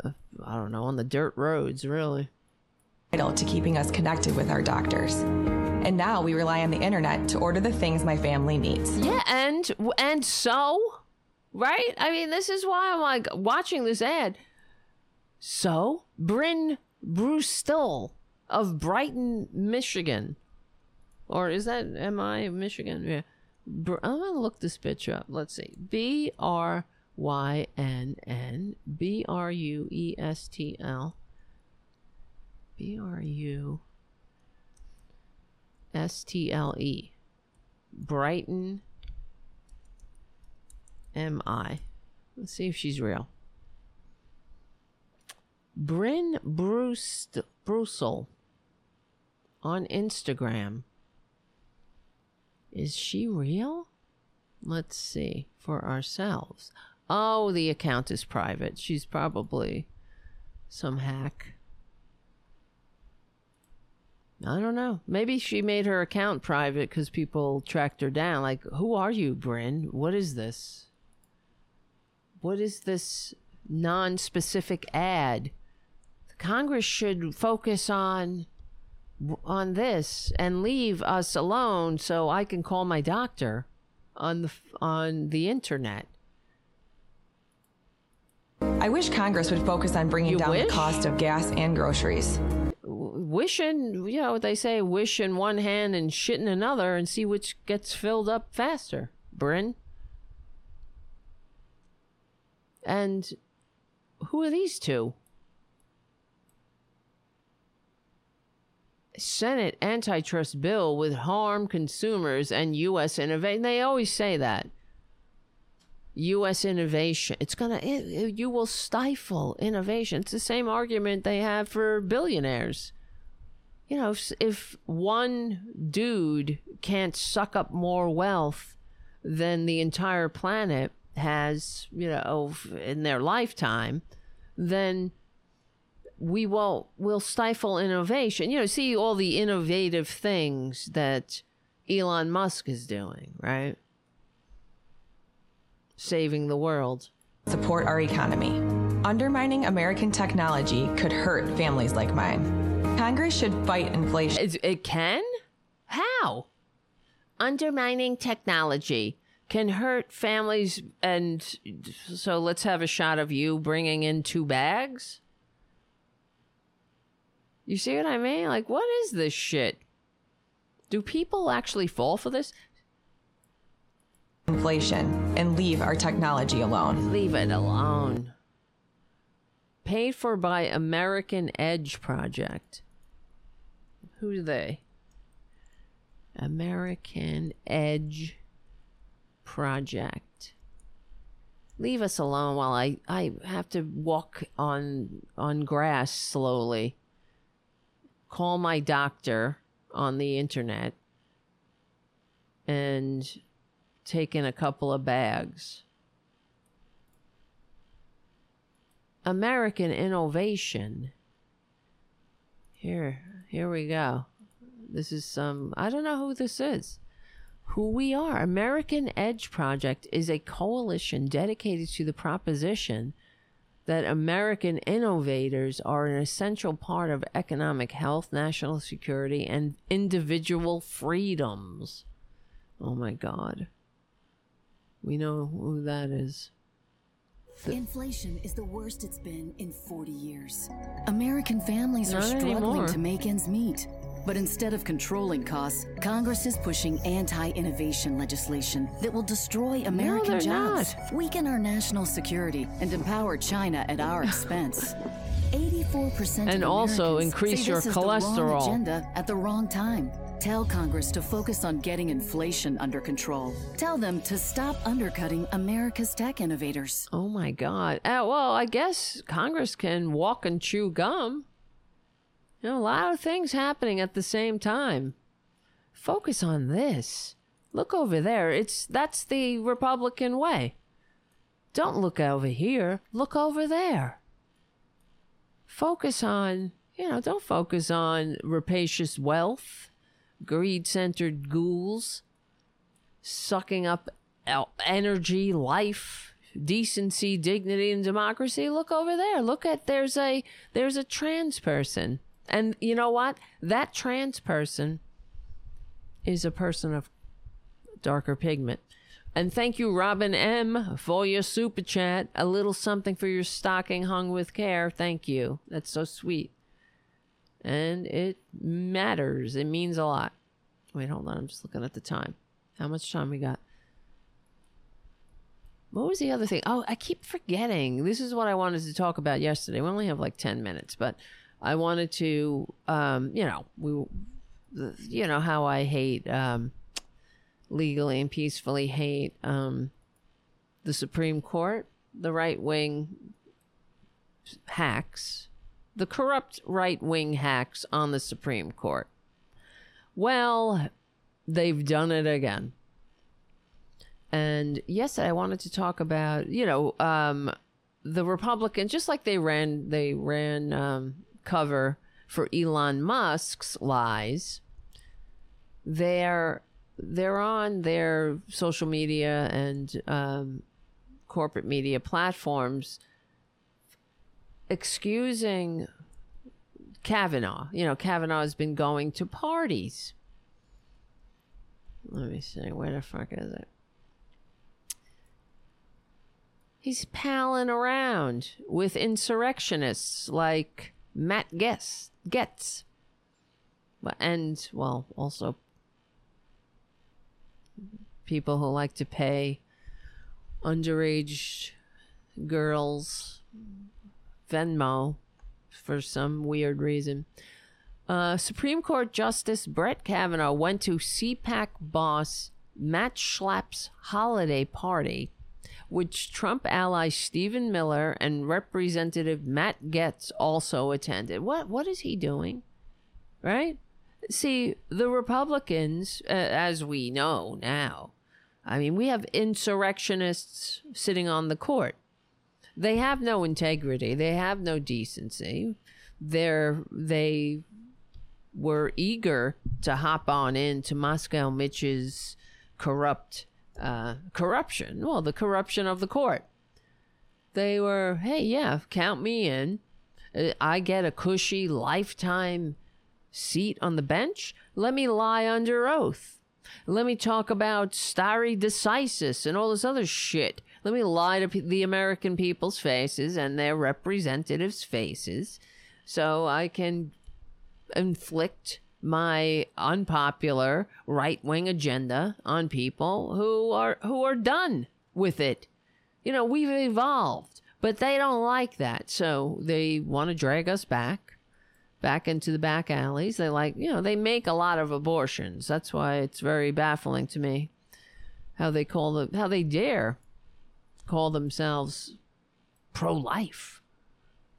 I don't know, on the dirt roads, really. Vital to keeping us connected with our doctors, and now we rely on the internet to order the things my family needs. Yeah, and so, right? I mean, this is why I'm like watching this ad. So, Bryn Brewster of Brighton, Michigan. Or is that M.I. Michigan? Yeah. I'm going to look this bitch up. Let's see. BRYNN BRUESTL. BRUSTLE. Brighton, M.I. Let's see if she's real. Bryn Brewster on Instagram. Is she real? Let's see for ourselves. Oh, the account is private. She's probably some hack. I don't know. Maybe she made her account private because people tracked her down. Like, who are you, Bryn? What is this? What is this non-specific ad? Congress should focus on this and leave us alone, so I can call my doctor on the internet. I wish Congress would focus on bringing down the cost of gas and groceries. Wishing, you know what they say, wish in one hand and shit in another, and see which gets filled up faster, Bryn. And who are these two? Senate antitrust bill would harm consumers and U.S. innovation. They always say that. U.S. innovation. You will stifle innovation. It's the same argument they have for billionaires. You know, if one dude can't suck up more wealth than the entire planet has, you know, in their lifetime, then we'll stifle innovation. You know, see all the innovative things that Elon Musk is doing, right? Saving the world. Support our economy. Undermining American technology could hurt families like mine. Congress should fight inflation. It can? How? Undermining technology can hurt families. And so let's have a shot of you bringing in 2 bags. You see what I mean? Like, what is this shit? Do people actually fall for this? Inflation and leave our technology alone. Leave it alone. Paid for by American Edge Project. Who's they? American Edge Project. Leave us alone while I have to walk on grass slowly. Call my doctor on the internet and take in a couple of bags. American innovation. Here we go. This is some, I don't know who this is. Who we are. American Edge Project is a coalition dedicated to the proposition that American innovators are an essential part of economic health, national security, and individual freedoms. Oh my God. We know who that is. Inflation is the worst it's been in 40 years. American families are struggling to make ends meet. But instead of controlling costs, Congress is pushing anti-innovation legislation that will destroy American jobs, weaken our national security, and empower China at our expense. 84% and also increase your cholesterol. Agenda at the wrong time. Tell Congress to focus on getting inflation under control. Tell them to stop undercutting America's tech innovators. Oh my God. Well, I guess Congress can walk and chew gum. You know, a lot of things happening at the same time. Focus on this. Look over there. That's the Republican way. Don't look over here. Look over there. Focus on, don't focus on rapacious wealth. Greed-centered ghouls sucking up energy, life, decency, dignity, and democracy. Look over there. Look at there's a trans person. And you know what? That trans person is a person of darker pigment. And thank you, Robin M., for your super chat. A little something for your stocking hung with care. Thank you. That's so sweet. And it matters. It means a lot. Wait, hold on. I'm just looking at the time. How much time we got? What was the other thing? Oh, I keep forgetting. This is what I wanted to talk about yesterday. We only have like 10 minutes, but I wanted to, how I hate, legally and peacefully hate, the Supreme Court, the right wing hacks. The corrupt right-wing hacks on the Supreme Court. Well, they've done it again. And yesterday I wanted to talk about, the Republicans, just like they ran cover for Elon Musk's lies. They're on their social media and corporate media platforms excusing Kavanaugh. Kavanaugh has been going to parties. Let me see. Where the fuck is it? He's palling around with insurrectionists like Matt Getz. And, also people who like to pay underage girls Venmo for some weird reason. Supreme Court Justice Brett Kavanaugh went to CPAC boss Matt Schlapp's holiday party, which Trump ally Stephen Miller and Representative Matt Getz also attended. What is he doing? Right? See, the Republicans, as we know now, I mean, we have insurrectionists sitting on the court. They have no integrity. They have no decency. They were eager to hop on into Moscow Mitch's corruption. Well, the corruption of the court. They were, hey, yeah, count me in. I get a cushy lifetime seat on the bench. Let me lie under oath. Let me talk about stare decisis and all this other shit. Let me lie to the American people's faces and their representatives' faces so I can inflict my unpopular right-wing agenda on people who are done with it. You know, we've evolved, but they don't like that. So they want to drag us back into the back alleys. They like, you know, they make a lot of abortions. That's why it's very baffling to me how they dare call themselves pro-life,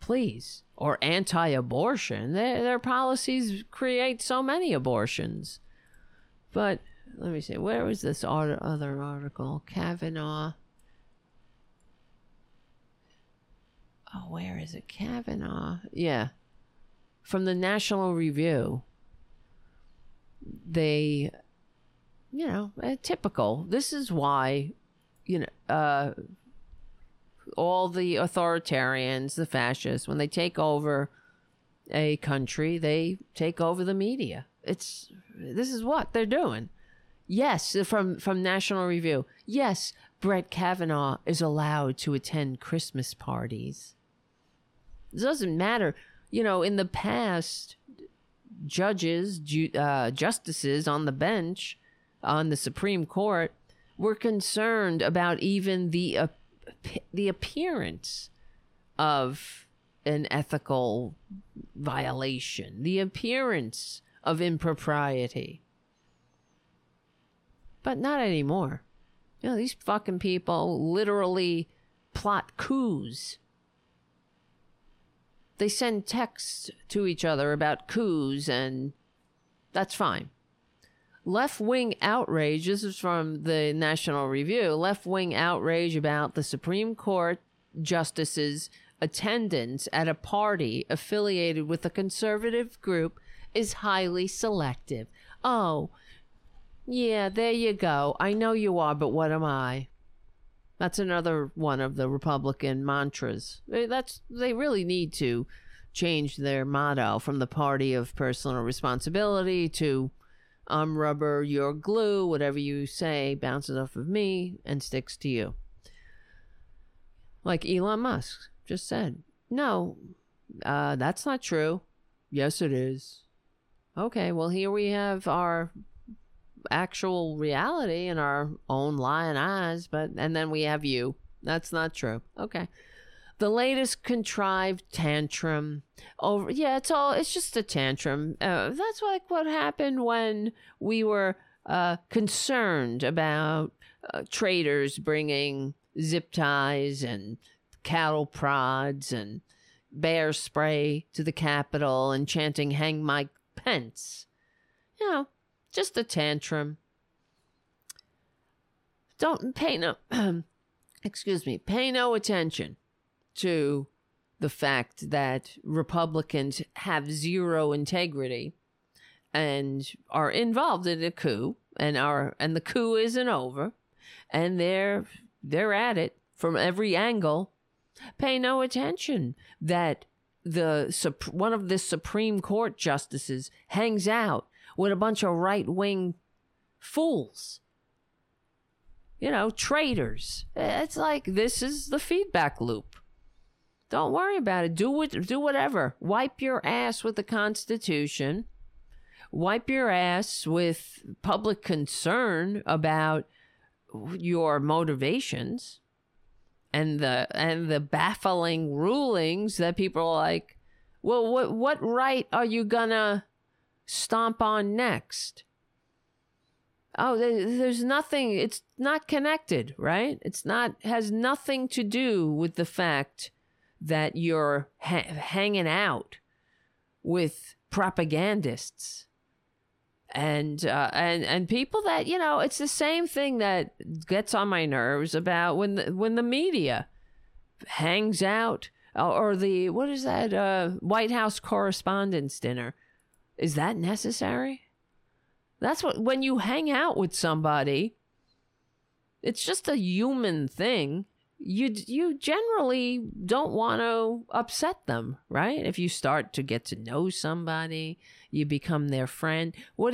please, or anti-abortion. Their policies create so many abortions. But let me see, where was this other article? Kavanaugh. Oh, where is it? Kavanaugh. Yeah. From the National Review. They, you know, typical. This is why, you know, all the authoritarians, the fascists, when they take over a country, they take over the media. This is what they're doing. Yes, from National Review. Yes, Brett Kavanaugh is allowed to attend Christmas parties. It doesn't matter. You know, in the past, judges, justices on the bench, on the Supreme Court, were concerned about even the appearance of an ethical violation, the appearance of impropriety. But not anymore. You know, these fucking people literally plot coups. They send texts to each other about coups, and that's fine. Left-wing outrage, this is from the National Review, left-wing outrage about the Supreme Court justices' attendance at a party affiliated with a conservative group is highly selective. Oh, yeah, there you go. I know you are, but what am I? That's another one of the Republican mantras. They really need to change their motto from the party of personal responsibility to I'm rubber, you're glue, whatever you say bounces off of me and sticks to you. Like Elon Musk just said, no, that's not true. Yes, it is. Okay, well, here we have our actual reality in our own lying eyes, and then we have you. That's not true. Okay. The latest contrived tantrum over. Yeah, it's just a tantrum. That's like what happened when we were concerned about traders bringing zip ties and cattle prods and bear spray to the Capitol and chanting hang Mike Pence. You know, just a tantrum. Don't pay no, excuse me, pay no attention to the fact that Republicans have zero integrity and are involved in a coup, and the coup isn't over, and they're at it from every angle. Pay no attention that one of the Supreme Court justices hangs out with a bunch of right-wing fools. You know, traitors. It's like, this is the feedback loop. Don't worry about it. Do whatever. Wipe your ass with the Constitution. Wipe your ass with public concern about your motivations and the baffling rulings that people are like, well, what right are you gonna stomp on next? Oh, there's nothing. It's not connected, right? Has nothing to do with the fact that you're hanging out with propagandists and people that, you know, it's the same thing that gets on my nerves about when the media hangs out, or the, what is that, White House Correspondents' Dinner, Is that necessary? That's what, when you hang out with somebody, it's just a human thing. You generally don't want to upset them, right? If you start to get to know somebody, you become their friend. What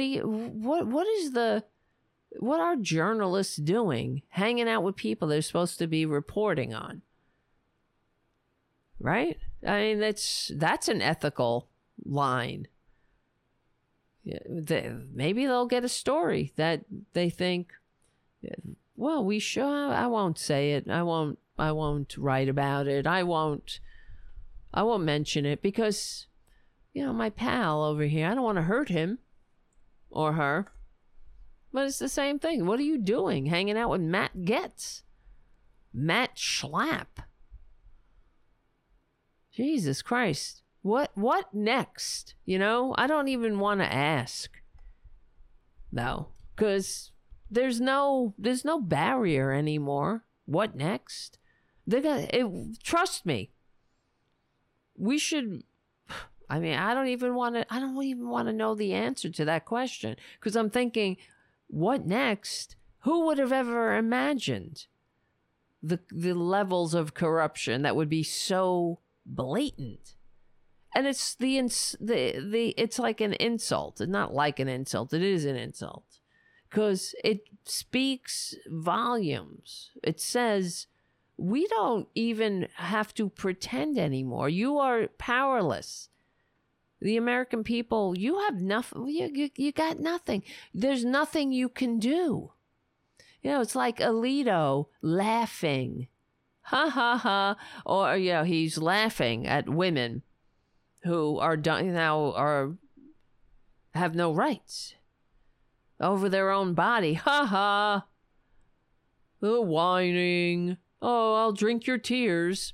are journalists doing hanging out with people they're supposed to be reporting on? Right? I mean, that's an ethical line. Maybe they'll get a story that they think, well, we sure, I won't say it. I won't write about it. I won't mention it because, you know, my pal over here, I don't want to hurt him or her. But it's the same thing. What are you doing hanging out with Matt Getz? Matt Schlapp. Jesus Christ. What next? You know, I don't even want to ask, though, because there's no barrier anymore. What next? Trust me. We should. I mean, I don't even want to know the answer to that question, because I'm thinking, what next? Who would have ever imagined the levels of corruption that would be so blatant? And it's it's like an insult. It's not like an insult. It is an insult, because it speaks volumes. It says, we don't even have to pretend anymore. You are powerless. The American people, you have nothing. You got nothing. There's nothing you can do. You know, it's like Alito laughing. Ha, ha, ha. Or, you know, he's laughing at women who are done now, are have no rights over their own body. Ha ha. The whining. Oh, I'll drink your tears.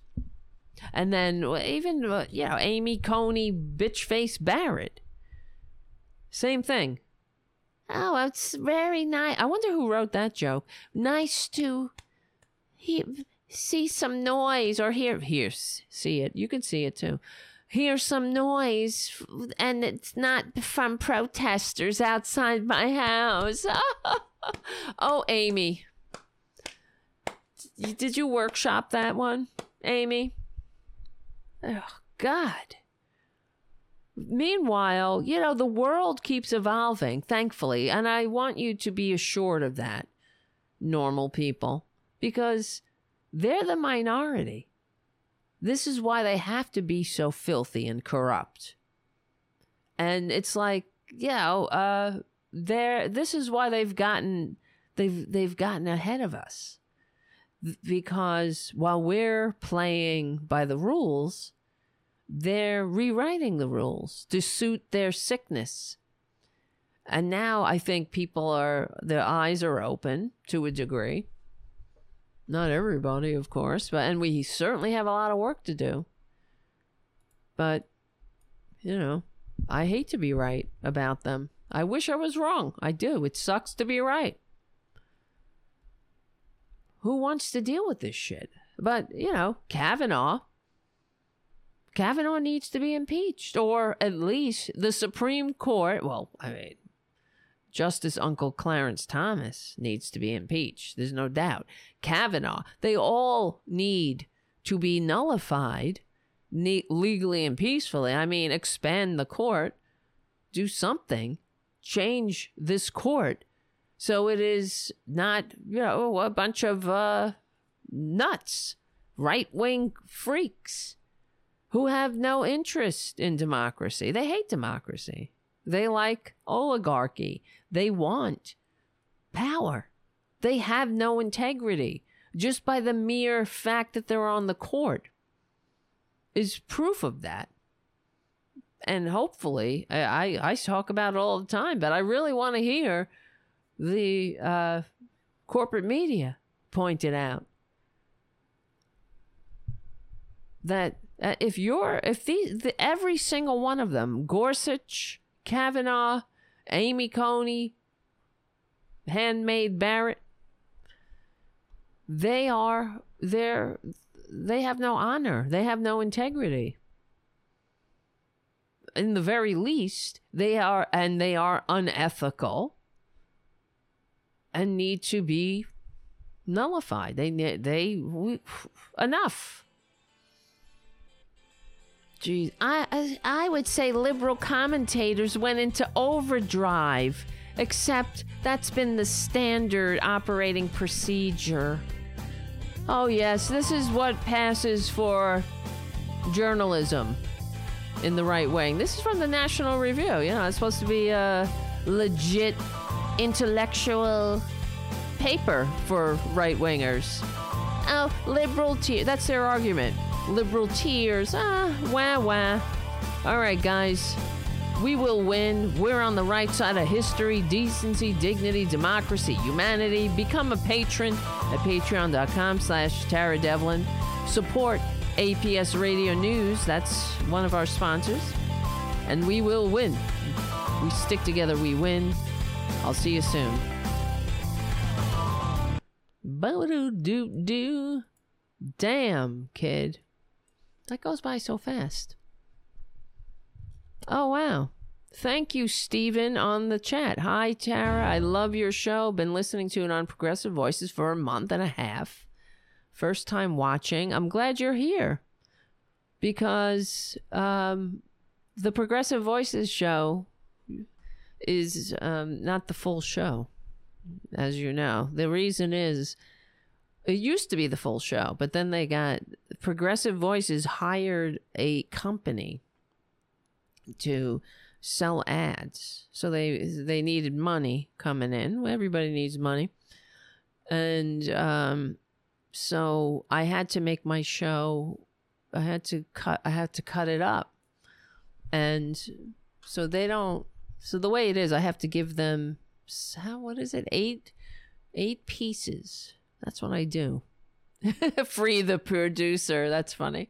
And then even, you know, Amy Coney bitch-face Barrett. Same thing. Oh, it's very nice. I wonder who wrote that joke. Nice to see some noise, or hear, see it. You can see it too. Hear some noise, and it's not from protesters outside my house. Oh, Amy. Did you workshop that one, Amy? Oh, God. Meanwhile, you know, the world keeps evolving, thankfully, and I want you to be assured of that, normal people, because they're the minority. This is why they have to be so filthy and corrupt. And it's like, you know, this is why they've gotten ahead of us. Because while we're playing by the rules, they're rewriting the rules to suit their sickness. And now I think their eyes are open to a degree. Not everybody, of course, but we certainly have a lot of work to do. But, you know, I hate to be right about them. I wish I was wrong. I do. It sucks to be right. Who wants to deal with this shit? But, you know, Kavanaugh needs to be impeached, or at least the Supreme Court. Well, I mean, Justice Uncle Clarence Thomas needs to be impeached. There's no doubt. Kavanaugh. They all need to be nullified legally and peacefully. I mean, expand the court. Do something. Change this court so it is not, you know, a bunch of nuts, right-wing freaks who have no interest in democracy. They hate democracy. They like oligarchy. They want power. They have no integrity. Just by the mere fact that they're on the court is proof of that. And hopefully, I talk about it all the time, but I really want to hear the corporate media pointed out that every single one of them, Gorsuch, Kavanaugh, Amy Coney, Handmaid Barrett, they have no honor. They have no integrity. in the very least, they are unethical and need to be nullified. Enough. Jeez, I would say liberal commentators went into overdrive, except that's been the standard operating procedure. Oh yes, this is what passes for journalism in the right wing. This is from the National Review. You know, it's supposed to be a legit intellectual paper for right wingers. Oh, liberal tears. That's their argument. Liberal tears. Wah, wah. All right, guys. We will win. We're on the right side of history, decency, dignity, democracy, humanity. Become a patron at patreon.com/Tara Devlin. Support APS Radio News. That's one of our sponsors. And we will win. We stick together. We win. I'll see you soon. Bo-do-do-do. Damn, kid. That goes by so fast. Oh, wow. Thank you, Steven, on the chat. Hi, Tara. I love your show. Been listening to it on Progressive Voices for a month and a half. First time watching. I'm glad you're here because the Progressive Voices show is not the full show, as you know. The reason is it used to be the full show, but then they got Progressive Voices hired a company to sell ads, so they needed money coming in. Well, everybody needs money, and so I had to make my show. I had to cut it up, and so they don't. So the way it is, I have to give them eight pieces. That's what I do. Free the producer. That's funny.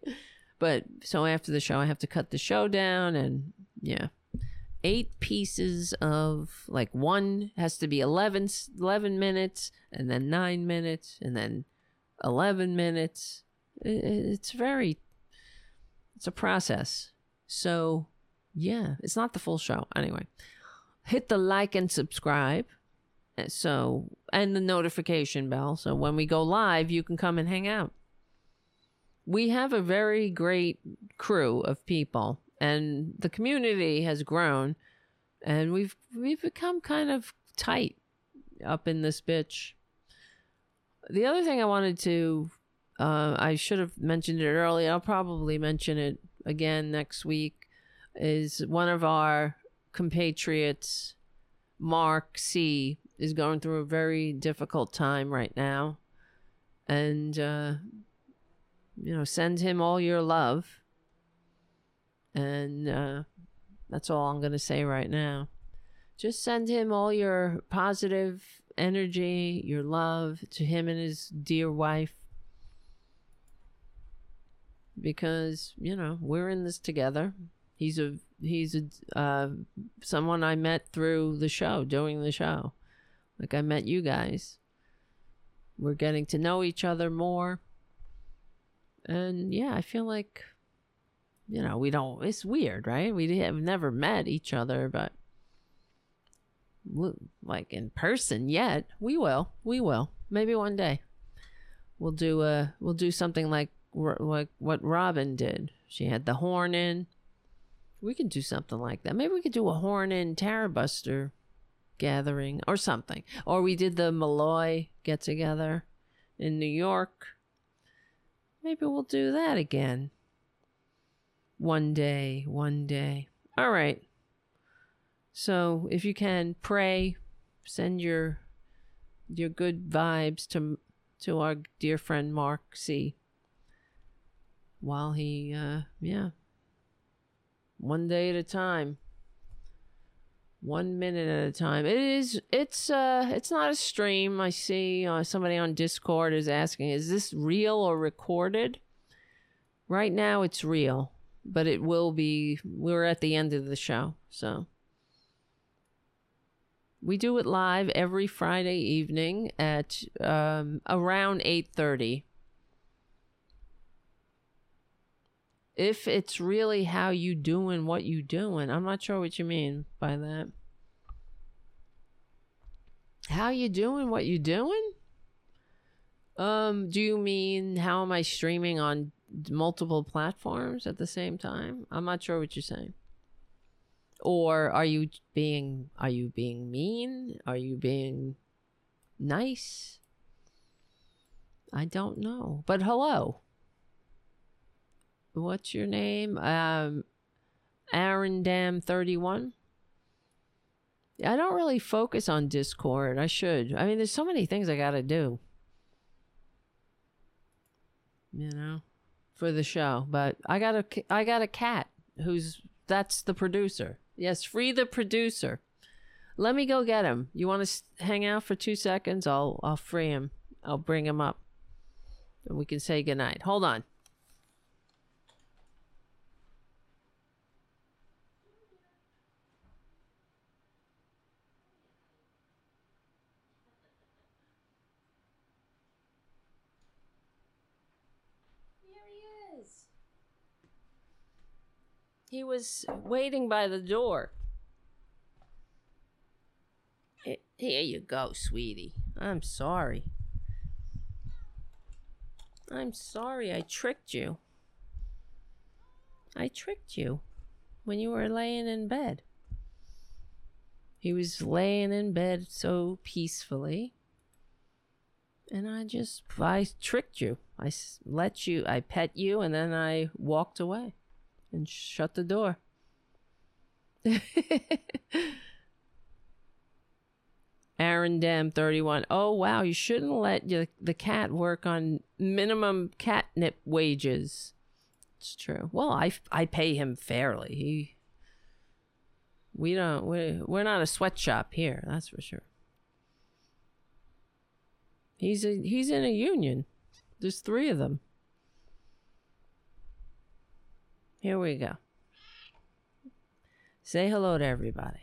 But so after the show, I have to cut the show down and yeah, 8 pieces of like one has to be 11 minutes and then 9 minutes and then 11 minutes. It's a process. So yeah, it's not the full show. Anyway, hit the like and subscribe. So, and the notification bell. So when we go live, you can come and hang out. We have a very great crew of people, and the community has grown, and we've become kind of tight up in this bitch. The other thing I wanted to, I should have mentioned it earlier. I'll probably mention it again next week. Is one of our compatriots, Mark C., is going through a very difficult time right now, and you know, send him all your love. And that's all I'm going to say right now. Just send him all your positive energy, your love to him and his dear wife. Because, you know, we're in this together. He's someone I met through the show, doing the show. Like I met you guys. We're getting to know each other more. And yeah, I feel like, you know, it's weird, right? We have never met each other, but like in person yet. We will. Maybe one day we'll do something like what Robin did. She had the horn in. We could do something like that. Maybe we could do a horn in Tara Buster gathering or something. Or we did the Malloy get together in New York. Maybe we'll do that again. One day. All right. So if you can, pray, send your good vibes to our dear friend Mark C. While he, one day at a time, 1 minute at a time. It's not a stream. I see somebody on Discord is asking, is this real or recorded? Right now it's real, but it will be, we're at the end of the show. So we do it live every Friday evening at around 8:30. If it's really how you doing what you doing, I'm not sure what you mean by that. How you doing what you doing? Do you mean how am I streaming on multiple platforms at the same time? I'm not sure what you're saying. Or are you being mean? Are you being nice? I don't know. But hello. What's your name? Aaron Dem 31. I don't really focus on Discord. I should. I mean, there's so many things I got to do, you know, for the show. But I got a cat that's the producer. Yes, free the producer. Let me go get him. You want to hang out for 2 seconds? I'll free him. I'll bring him up, and we can say goodnight. Hold on. He was waiting by the door. Here you go, sweetie. I'm sorry. I'm sorry I tricked you. I tricked you when you were laying in bed. He was laying in bed so peacefully. And I tricked you. I pet you, and then I walked away. And shut the door. Aaron Dem 31. Oh wow, you shouldn't let the cat work on minimum catnip wages. It's true. Well, I pay him fairly. We're not a sweatshop here, that's for sure. He's in a union. There's 3 of them. Here we go. Say hello to everybody.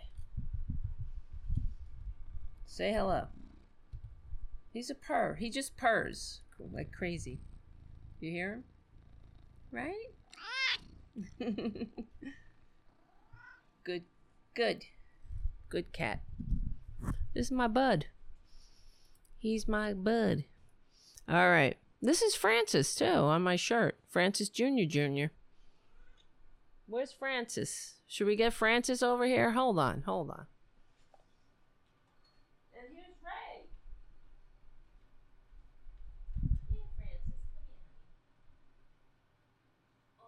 Say hello. He's a purr. He just purrs like crazy. You hear him? Right? Good. Good. Good cat. This is my bud. He's my bud. All right. This is Francis, too, on my shirt. Francis Jr. Where's Francis? Should we get Francis over here? Hold on. And here's Ray. Here, Francis, come here. Oh.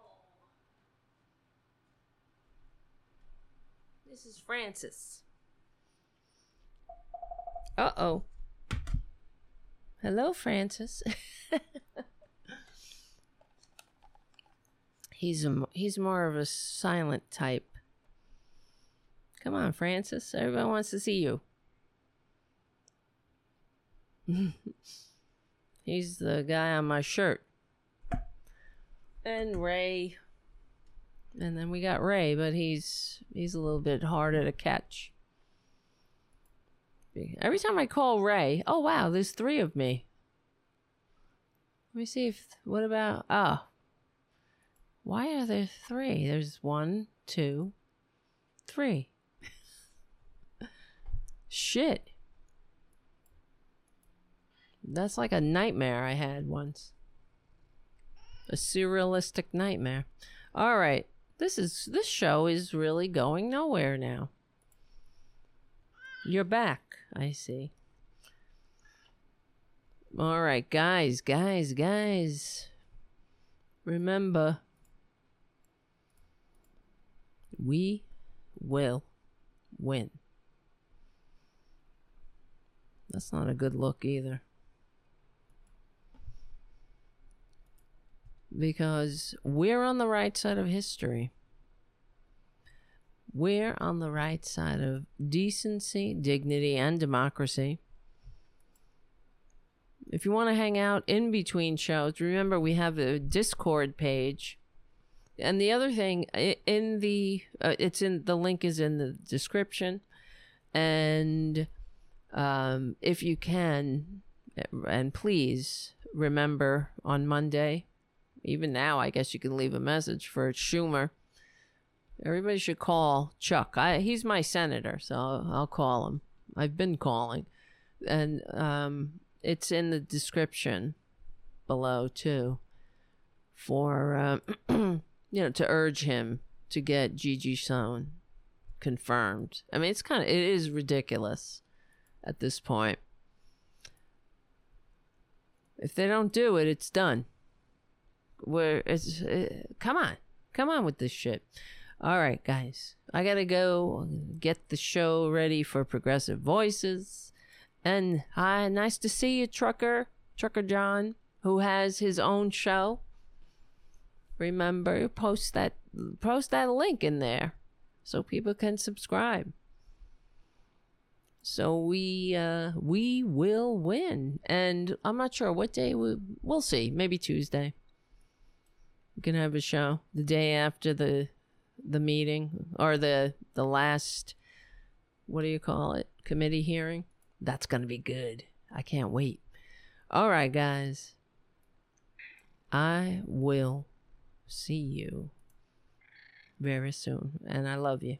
This is Francis. Uh-oh. Hello, Francis. He's more of a silent type. Come on, Francis. Everybody wants to see you. He's the guy on my shirt. And Ray. And then we got Ray, but he's a little bit harder to catch. Every time I call Ray, oh wow, there's 3 of me. Let me see what about... Oh. Why are there 3? There's 1, 2, 3. Shit. That's like a nightmare I had once. A surrealistic nightmare. All right. This show is really going nowhere now. You're back, I see. All right, guys. Remember... we will win. That's not a good look either. Because we're on the right side of history. We're on the right side of decency, dignity, and democracy. If you want to hang out in between shows, remember we have a Discord page. And the other thing, the link is in the description, and if you can, and please remember on Monday, Even now, I guess you can leave a message for Schumer. Everybody should call Chuck. He's my senator, so I'll call him. I've been calling. And it's in the description below, too, for, to urge him to get Gigi Sohn confirmed. I mean, it is ridiculous at this point. If they don't do it, it's done. Come on with this shit. All right, guys, I gotta go get the show ready for Progressive Voices. And hi, nice to see you, Trucker John, who has his own show. Remember, post that link in there so people can subscribe. So we will win, and I'm not sure what day we'll see. Maybe Tuesday. We can have a show the day after the meeting or the last, committee hearing. That's going to be good. I can't wait. All right, guys. I will see you very soon. And I love you.